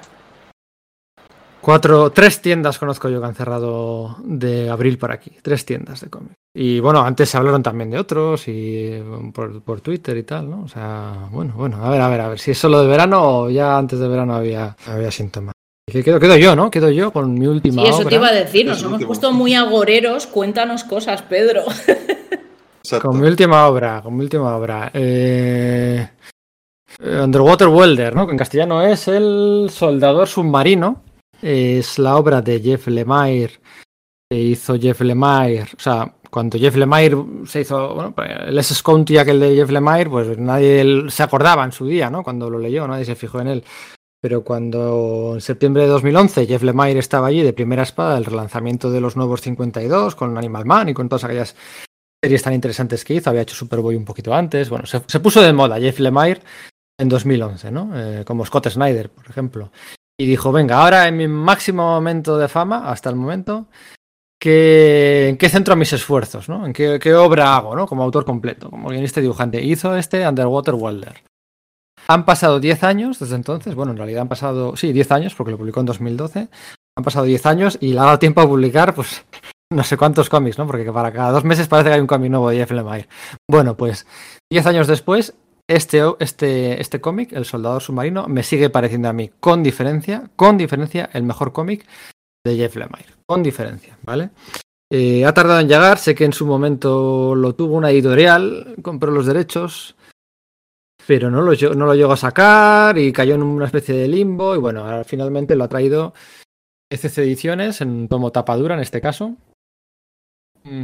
Tres tiendas conozco yo que han cerrado de abril para aquí. 3 tiendas de cómics. Y bueno, antes se hablaron también de otros y por Twitter y tal, ¿no? O sea, bueno, a ver. Si es solo de verano o ya antes de verano había síntomas. Quedo yo, ¿no? Quedo yo con mi última obra. Sí, eso te iba a decir. Nos hemos puesto muy agoreros. Cuéntanos cosas, Pedro. Exacto. Con mi última obra. Underwater Welder, ¿no? Que en castellano es El soldador submarino. Es la obra de Jeff Lemire que hizo Jeff Lemire. O sea, cuando Jeff Lemire se hizo, bueno, el S-Scounty aquel de Jeff Lemire, pues nadie se acordaba en su día, ¿no? Cuando lo leyó, nadie se fijó en él. Pero cuando en septiembre de 2011 Jeff Lemire estaba allí de primera espada, el relanzamiento de los nuevos 52 con Animal Man y con todas aquellas series tan interesantes que hizo, había hecho Superboy un poquito antes. Bueno, se puso de moda Jeff Lemire en 2011, ¿no? Como Scott Snyder, por ejemplo. Y dijo, venga, ahora en mi máximo momento de fama, hasta el momento, ¿en qué centro mis esfuerzos, ¿no? ¿En qué obra hago, ¿no? Como autor completo, como guionista y dibujante. Hizo Underwater Welder. Han pasado 10 años desde entonces. Bueno, en realidad han pasado, sí, 10 años, porque lo publicó en 2012. Han pasado 10 años y le ha dado tiempo a publicar, pues, no sé cuántos cómics, ¿no? Porque para cada 2 meses parece que hay un cómic nuevo de Jeff Lemire. Bueno, pues, 10 años después... Este cómic, El soldador submarino, me sigue pareciendo a mí, con diferencia, el mejor cómic de Jeff Lemire. Con diferencia, ¿vale? Ha tardado en llegar, sé que en su momento lo tuvo una editorial, compró los derechos, pero no lo llegó a sacar y cayó en una especie de limbo. Y bueno, ahora finalmente lo ha traído ECC Ediciones, en tomo tapadura en este caso.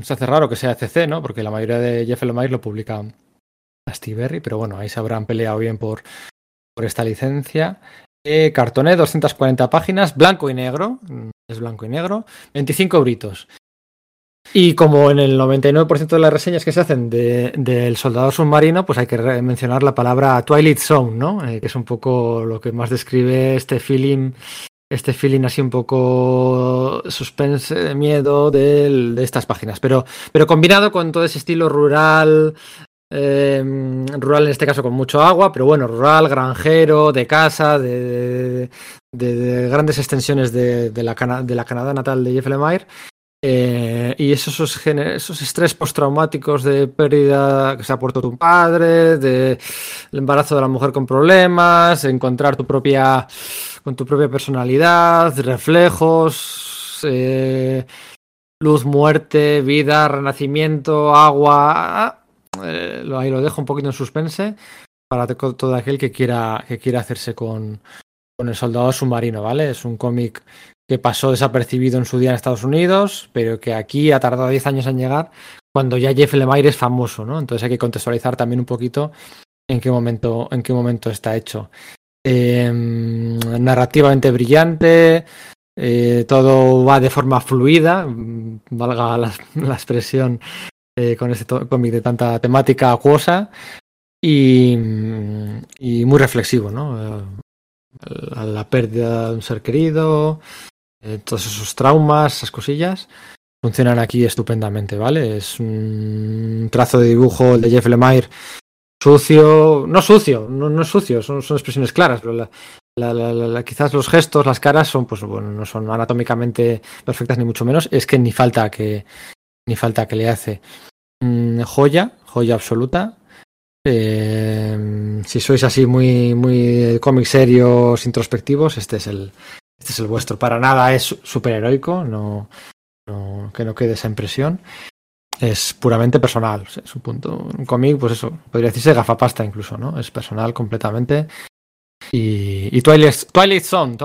Se hace raro que sea ECC, ¿no? Porque la mayoría de Jeff Lemire lo publica Astiberri, pero bueno, ahí se habrán peleado bien por esta licencia. Cartoné, 240 páginas, blanco y negro, 25 euritos. Y como en el 99% de las reseñas que se hacen del soldador submarino, pues hay que mencionar la palabra Twilight Zone, ¿no? Que es un poco lo que más describe este feeling así un poco suspense, de miedo de estas páginas, pero combinado con todo ese estilo rural en este caso, con mucho agua, pero bueno, rural, granjero, de casa, de grandes extensiones de la Canadá natal de Jeff Lemire, y esos estrés postraumáticos de pérdida que se ha puesto tu padre, del embarazo de la mujer con problemas, encontrar con tu propia personalidad, reflejos, luz, muerte, vida, renacimiento, agua. Ahí lo dejo un poquito en suspense para todo aquel que quiera hacerse con El soldador submarino, ¿vale? Es un cómic que pasó desapercibido en su día en Estados Unidos, pero que aquí ha tardado 10 años en llegar, cuando ya Jeff Lemire es famoso, ¿no? Entonces hay que contextualizar también un poquito en qué momento está hecho. Narrativamente brillante, todo va de forma fluida, valga la expresión. Con este cómic de tanta temática acuosa y muy reflexivo, ¿no? La pérdida de un ser querido, todos esos traumas, esas cosillas, funcionan aquí estupendamente, ¿vale? Es un trazo de dibujo, el de Jeff Lemire, no es sucio, son expresiones claras, pero quizás los gestos, las caras son, pues bueno, no son anatómicamente perfectas ni mucho menos, es que ni falta que le hace. Joya absoluta. Si sois así muy, muy cómics serios, introspectivos, este es el vuestro. Para nada es superheroico, no, que no quede esa impresión. Es puramente personal, o sea, es un punto. Un cómic, pues eso, podría decirse gafapasta incluso, ¿no? Es personal completamente. Y Twilight Zone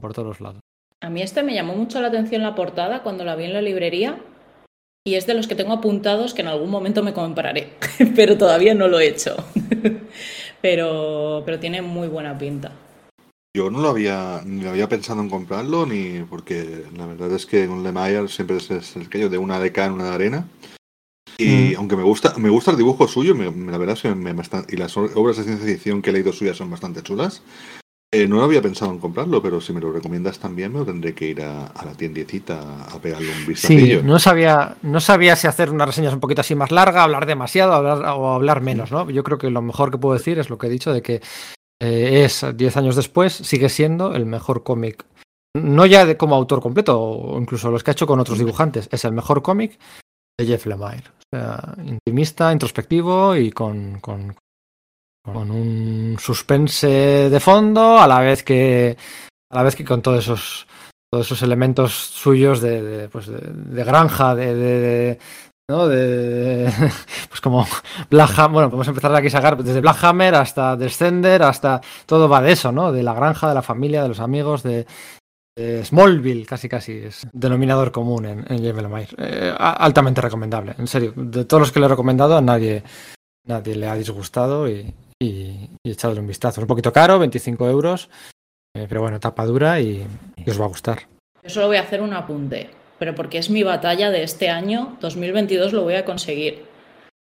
por todos lados. A mí me llamó mucho la atención la portada cuando la vi en la librería. Y es de los que tengo apuntados que en algún momento me compraré, pero todavía no lo he hecho. Pero tiene muy buena pinta. Yo no había pensado en comprarlo, ni porque la verdad es que con Lemire siempre es el que yo de una de cal, una de arena. Y aunque me gusta el dibujo suyo, la verdad es que y las obras de ciencia ficción que he leído suyas son bastante chulas. No había pensado en comprarlo, pero si me lo recomiendas también me lo tendré que ir a la tiendecita a pegarle un vistacillo. Sí, no sabía si hacer unas reseñas un poquito así más larga, hablar demasiado o hablar menos, ¿no? Yo creo que lo mejor que puedo decir es lo que he dicho, de que es 10 años después, sigue siendo el mejor cómic. No ya como autor completo, o incluso los que ha hecho con otros dibujantes, es el mejor cómic de Jeff Lemire. O sea, intimista, introspectivo y con un suspense de fondo, a la vez que con todos esos elementos suyos de granja, pues como Black Hammer. Bueno, podemos empezar aquí a sacar desde Black Hammer hasta Descender, hasta todo va de eso, ¿no? De la granja, de la familia, de los amigos, de Smallville, casi es denominador común en Jeff Lemire. Altamente recomendable, en serio. De todos los que le he recomendado, a nadie le ha disgustado y echadle un vistazo. Es un poquito caro, 25€, pero bueno, tapa dura y os va a gustar. Yo solo voy a hacer un apunte, pero porque es mi batalla de este año, 2022 lo voy a conseguir.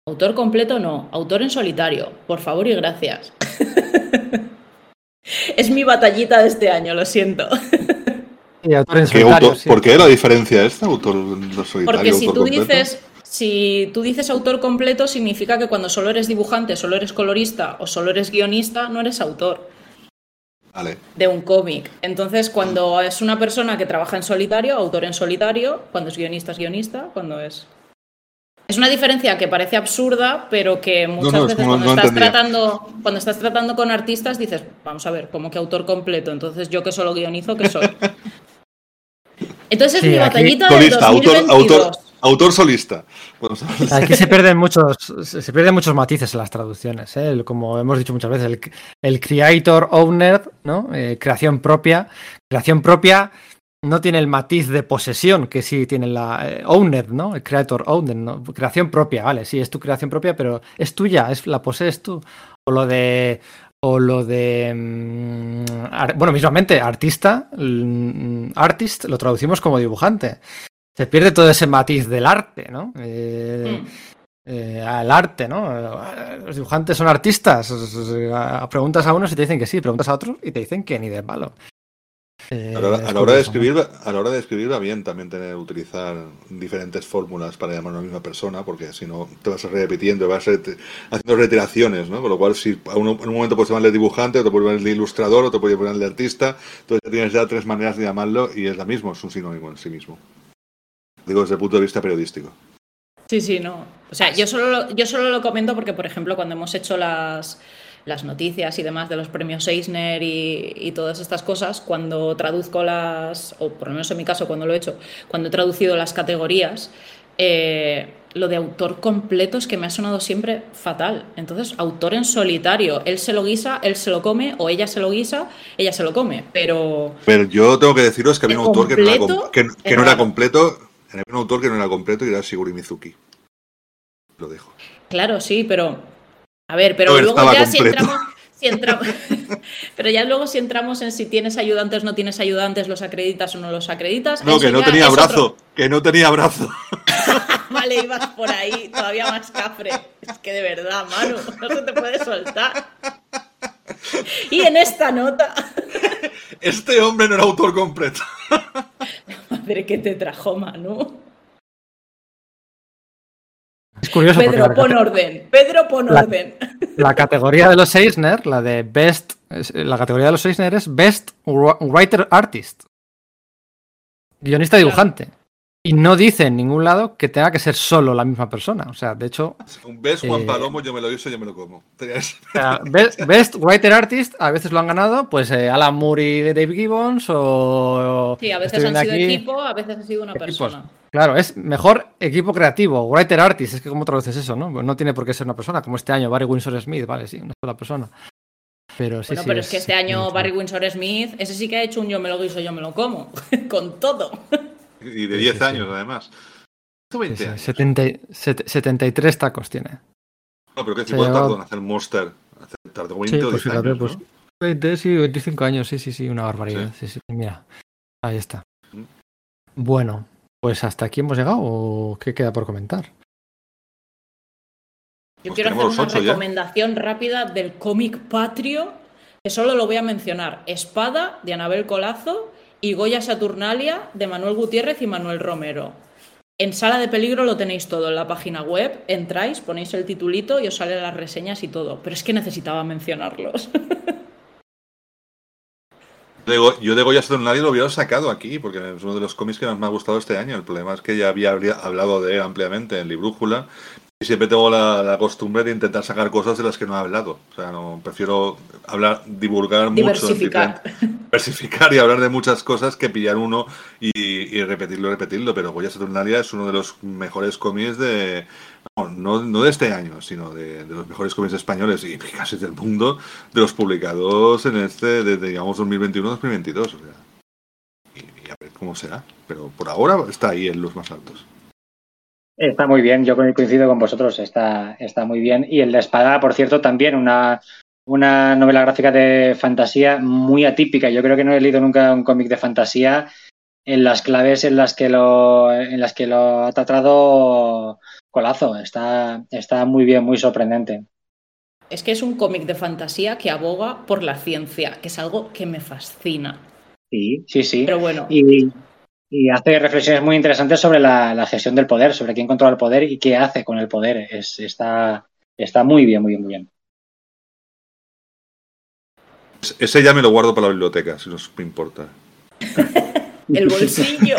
Autor completo no, autor en solitario, por favor y gracias. Es mi batallita de este año, lo siento. Y autor en solitario, sí. ¿Por qué la diferencia esta, autor en solitario? Porque si tú dices... Si tú dices autor completo, significa que cuando solo eres dibujante, solo eres colorista o solo eres guionista, no eres autor de un cómic. Entonces, cuando es una persona que trabaja en solitario, autor en solitario; cuando es guionista, es guionista. Cuando es... Es una diferencia que parece absurda, pero que muchas veces cuando estás tratando con artistas dices, vamos a ver, ¿cómo que autor completo? Entonces, ¿yo que solo guionizo, qué soy? Entonces, sí, mi batallita aquí... del 2022. Autor solista. Aquí se pierden muchos matices en las traducciones, ¿eh? Como hemos dicho muchas veces, el creator owner, ¿no? Creación propia no tiene el matiz de posesión que sí tiene la owner, ¿no? El creator owner, ¿no? Creación propia, vale, sí, es tu creación propia, pero es tuya, la posees tú. Bueno, mismamente, artist lo traducimos como dibujante. Se pierde todo ese matiz del arte, ¿no? Al arte, ¿no? Los dibujantes son artistas. Preguntas a unos y te dicen que sí, preguntas a otros y te dicen que ni de palo. A la hora de escribir va bien también utilizar diferentes fórmulas para llamar a la misma persona, porque si no te vas repitiendo, vas haciendo reiteraciones, ¿no? Con lo cual, si en un momento puedes llamarle dibujante, otro puedes llamarle ilustrador, otro puedes llamarle artista, entonces ya tienes ya tres maneras de llamarlo y es la misma, es un sinónimo en sí mismo. Digo, desde el punto de vista periodístico. Sí, no. O sea, yo solo lo comento porque, por ejemplo, cuando hemos hecho las noticias y demás de los premios Eisner y todas estas cosas, cuando traduzco o por lo menos en mi caso cuando lo he hecho, cuando he traducido las categorías, lo de autor completo es que me ha sonado siempre fatal. Entonces, autor en solitario, él se lo guisa, él se lo come, o ella se lo guisa, ella se lo come, pero... Pero yo tengo que deciros que había un autor que no era completo y era Shiguri Mizuki. Lo dejo. Claro, sí, pero... A ver, pero no, luego ya si entramos pero ya luego si entramos en si tienes ayudantes, no tienes ayudantes, los acreditas o no los acreditas. No, que no tenía brazo. Vale, ibas por ahí, todavía más cafre. Es que de verdad, Manu, no se te puede soltar. Y en esta nota... Este hombre no era autor completo. Madre, que te trajo, Manu. Es curioso. Pedro, pon orden. La categoría de los Eisner, es Best Writer Artist. Guionista dibujante. Y no dice en ningún lado que tenga que ser solo la misma persona. O sea, de hecho... Un best Juan Palomo, yo me lo hice, yo me lo como. Best Writer Artist, a veces lo han ganado, pues Alan Moore y Dave Gibbons o... Sí, a veces han sido equipo, a veces ha sido una persona. Claro, es mejor equipo creativo, Writer Artist, es que ¿cómo traduces eso, no? Pues no tiene por qué ser una persona, como este año Barry Windsor Smith, vale, sí, una sola persona. Pero sí, bueno, pero es que este año Barry Windsor Smith, ese sí que ha hecho un yo me lo guiso, yo me lo como, con todo. Y de 10 años, además. 20 años. 73 tacos tiene. No, pero ¿qué tipo tardó en hacer Monster? ¿Tardó 20 o 10 años? Pues, ¿no? 20, sí, 25 años, sí, una barbaridad. Sí. Mira, ahí está. Bueno, pues hasta aquí hemos llegado. ¿O qué queda por comentar? Yo quiero hacer una recomendación rápida del cómic patrio que solo lo voy a mencionar, Espada, de Anabel Colazo, y Goya Saturnalia, de Manuel Gutiérrez y Manuel Romero. En Sala de Peligro lo tenéis todo, en la página web, entráis, ponéis el titulito y os salen las reseñas y todo. Pero es que necesitaba mencionarlos. Yo de Goya Saturnalia lo hubiera sacado aquí, porque es uno de los cómics que más me ha gustado este año. El problema es que ya había hablado de él ampliamente en Librújula y siempre tengo la costumbre de intentar sacar cosas de las que no he hablado. O sea, no, prefiero hablar, divulgar mucho. Diversificar. Diversificar y hablar de muchas cosas que pillar uno y repetirlo. Pero Goya Saturnalia es uno de los mejores cómics de... No de este año, sino de los mejores cómics españoles y casi del mundo, de los publicados en este, desde digamos 2021-2022. O sea, y a ver cómo será, pero por ahora está ahí en los más altos. Está muy bien, yo coincido con vosotros, está muy bien. Y el de Espada, por cierto, también una novela gráfica de fantasía muy atípica. Yo creo que no he leído nunca un cómic de fantasía en las claves en las que lo ha tratado Colazo. Está muy bien, muy sorprendente. Es que es un cómic de fantasía que aboga por la ciencia, que es algo que me fascina. Sí. Pero bueno. Y hace reflexiones muy interesantes sobre la gestión del poder, sobre quién controla el poder y qué hace con el poder. Está muy bien, muy bien, muy bien. Ese ya me lo guardo para la biblioteca, si nos importa. El bolsillo.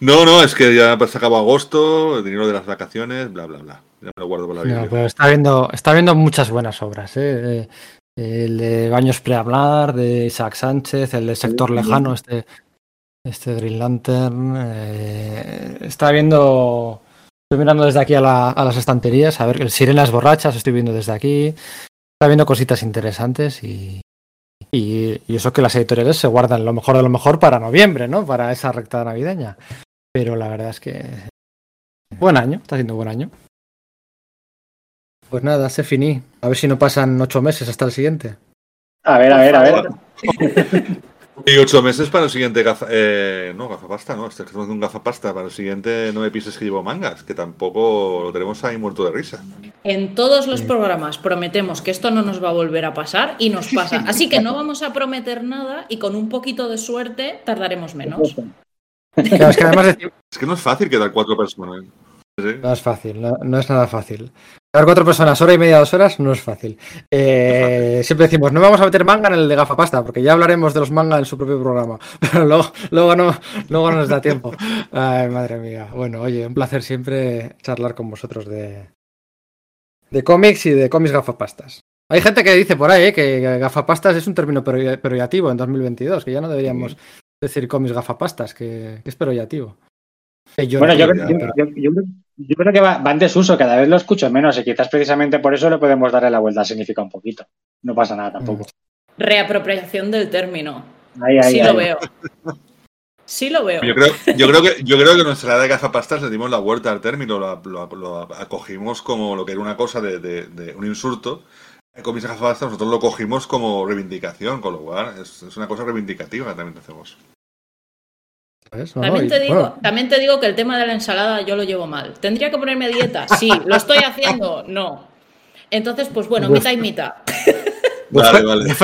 No, es que ya se acaba agosto, el dinero de las vacaciones, bla, bla, bla. Ya me lo guardo para la biblioteca. Pero está viendo muchas buenas obras, ¿eh? El de Baños Prehablar, de Isaac Sánchez, el de Sector Lejano, este Green Lantern. Estoy mirando desde aquí a las estanterías, a ver, el Sirenas Borrachas, estoy viendo desde aquí. Está viendo cositas interesantes y eso que las editoriales se guardan lo mejor de lo mejor para noviembre, ¿no? Para esa recta navideña. Pero la verdad es que buen año, está siendo buen año. Pues nada, se finí. A ver si no pasan 8 meses hasta el siguiente. A ver. Y 8 meses para el siguiente Gafapasta, ¿no? Estamos haciendo un Gafapasta para el siguiente 9 pises que llevo mangas, que tampoco lo tenemos ahí muerto de risa. En todos los programas prometemos que esto no nos va a volver a pasar y nos pasa. Así que no vamos a prometer nada y con un poquito de suerte tardaremos menos. Claro, es que además es que no es fácil quedar 4 personas. ¿Sí? No es fácil, no es nada fácil. Dar 4 personas, hora y media, 2 horas, no es fácil. Siempre decimos, no vamos a meter manga en el de Gafapasta, porque ya hablaremos de los mangas en su propio programa. Pero luego no nos da tiempo. Ay, madre mía. Bueno, oye, un placer siempre charlar con vosotros de cómics y de cómics gafapastas. Hay gente que dice por ahí que gafapastas es un término peyorativo en 2022, que ya no deberíamos decir cómics gafapastas, que es peyorativo. Yo creo que va en desuso, cada vez lo escucho menos y quizás precisamente por eso le podemos darle la vuelta, significa un poquito, no pasa nada tampoco. Reapropiación del término. Ahí lo veo. Sí lo veo. Yo creo que nuestra edad de gafapastas le dimos la vuelta al término, lo acogimos como lo que era una cosa de un insulto. Con mis gafapastas nosotros lo cogimos como reivindicación, con lo cual es una cosa reivindicativa que también hacemos. Eso, también, también te digo que el tema de la ensalada yo lo llevo mal. ¿Tendría que ponerme a dieta? Sí. ¿Lo estoy haciendo? No. Entonces, pues bueno, mitad y mitad. Vale.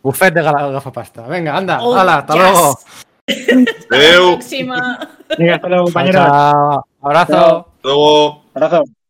Buffet de gafapasta. Venga, anda. Hola, hasta luego. Hasta la próxima. Venga, hasta luego, compañeros. Abrazo. Hasta luego. Abrazo.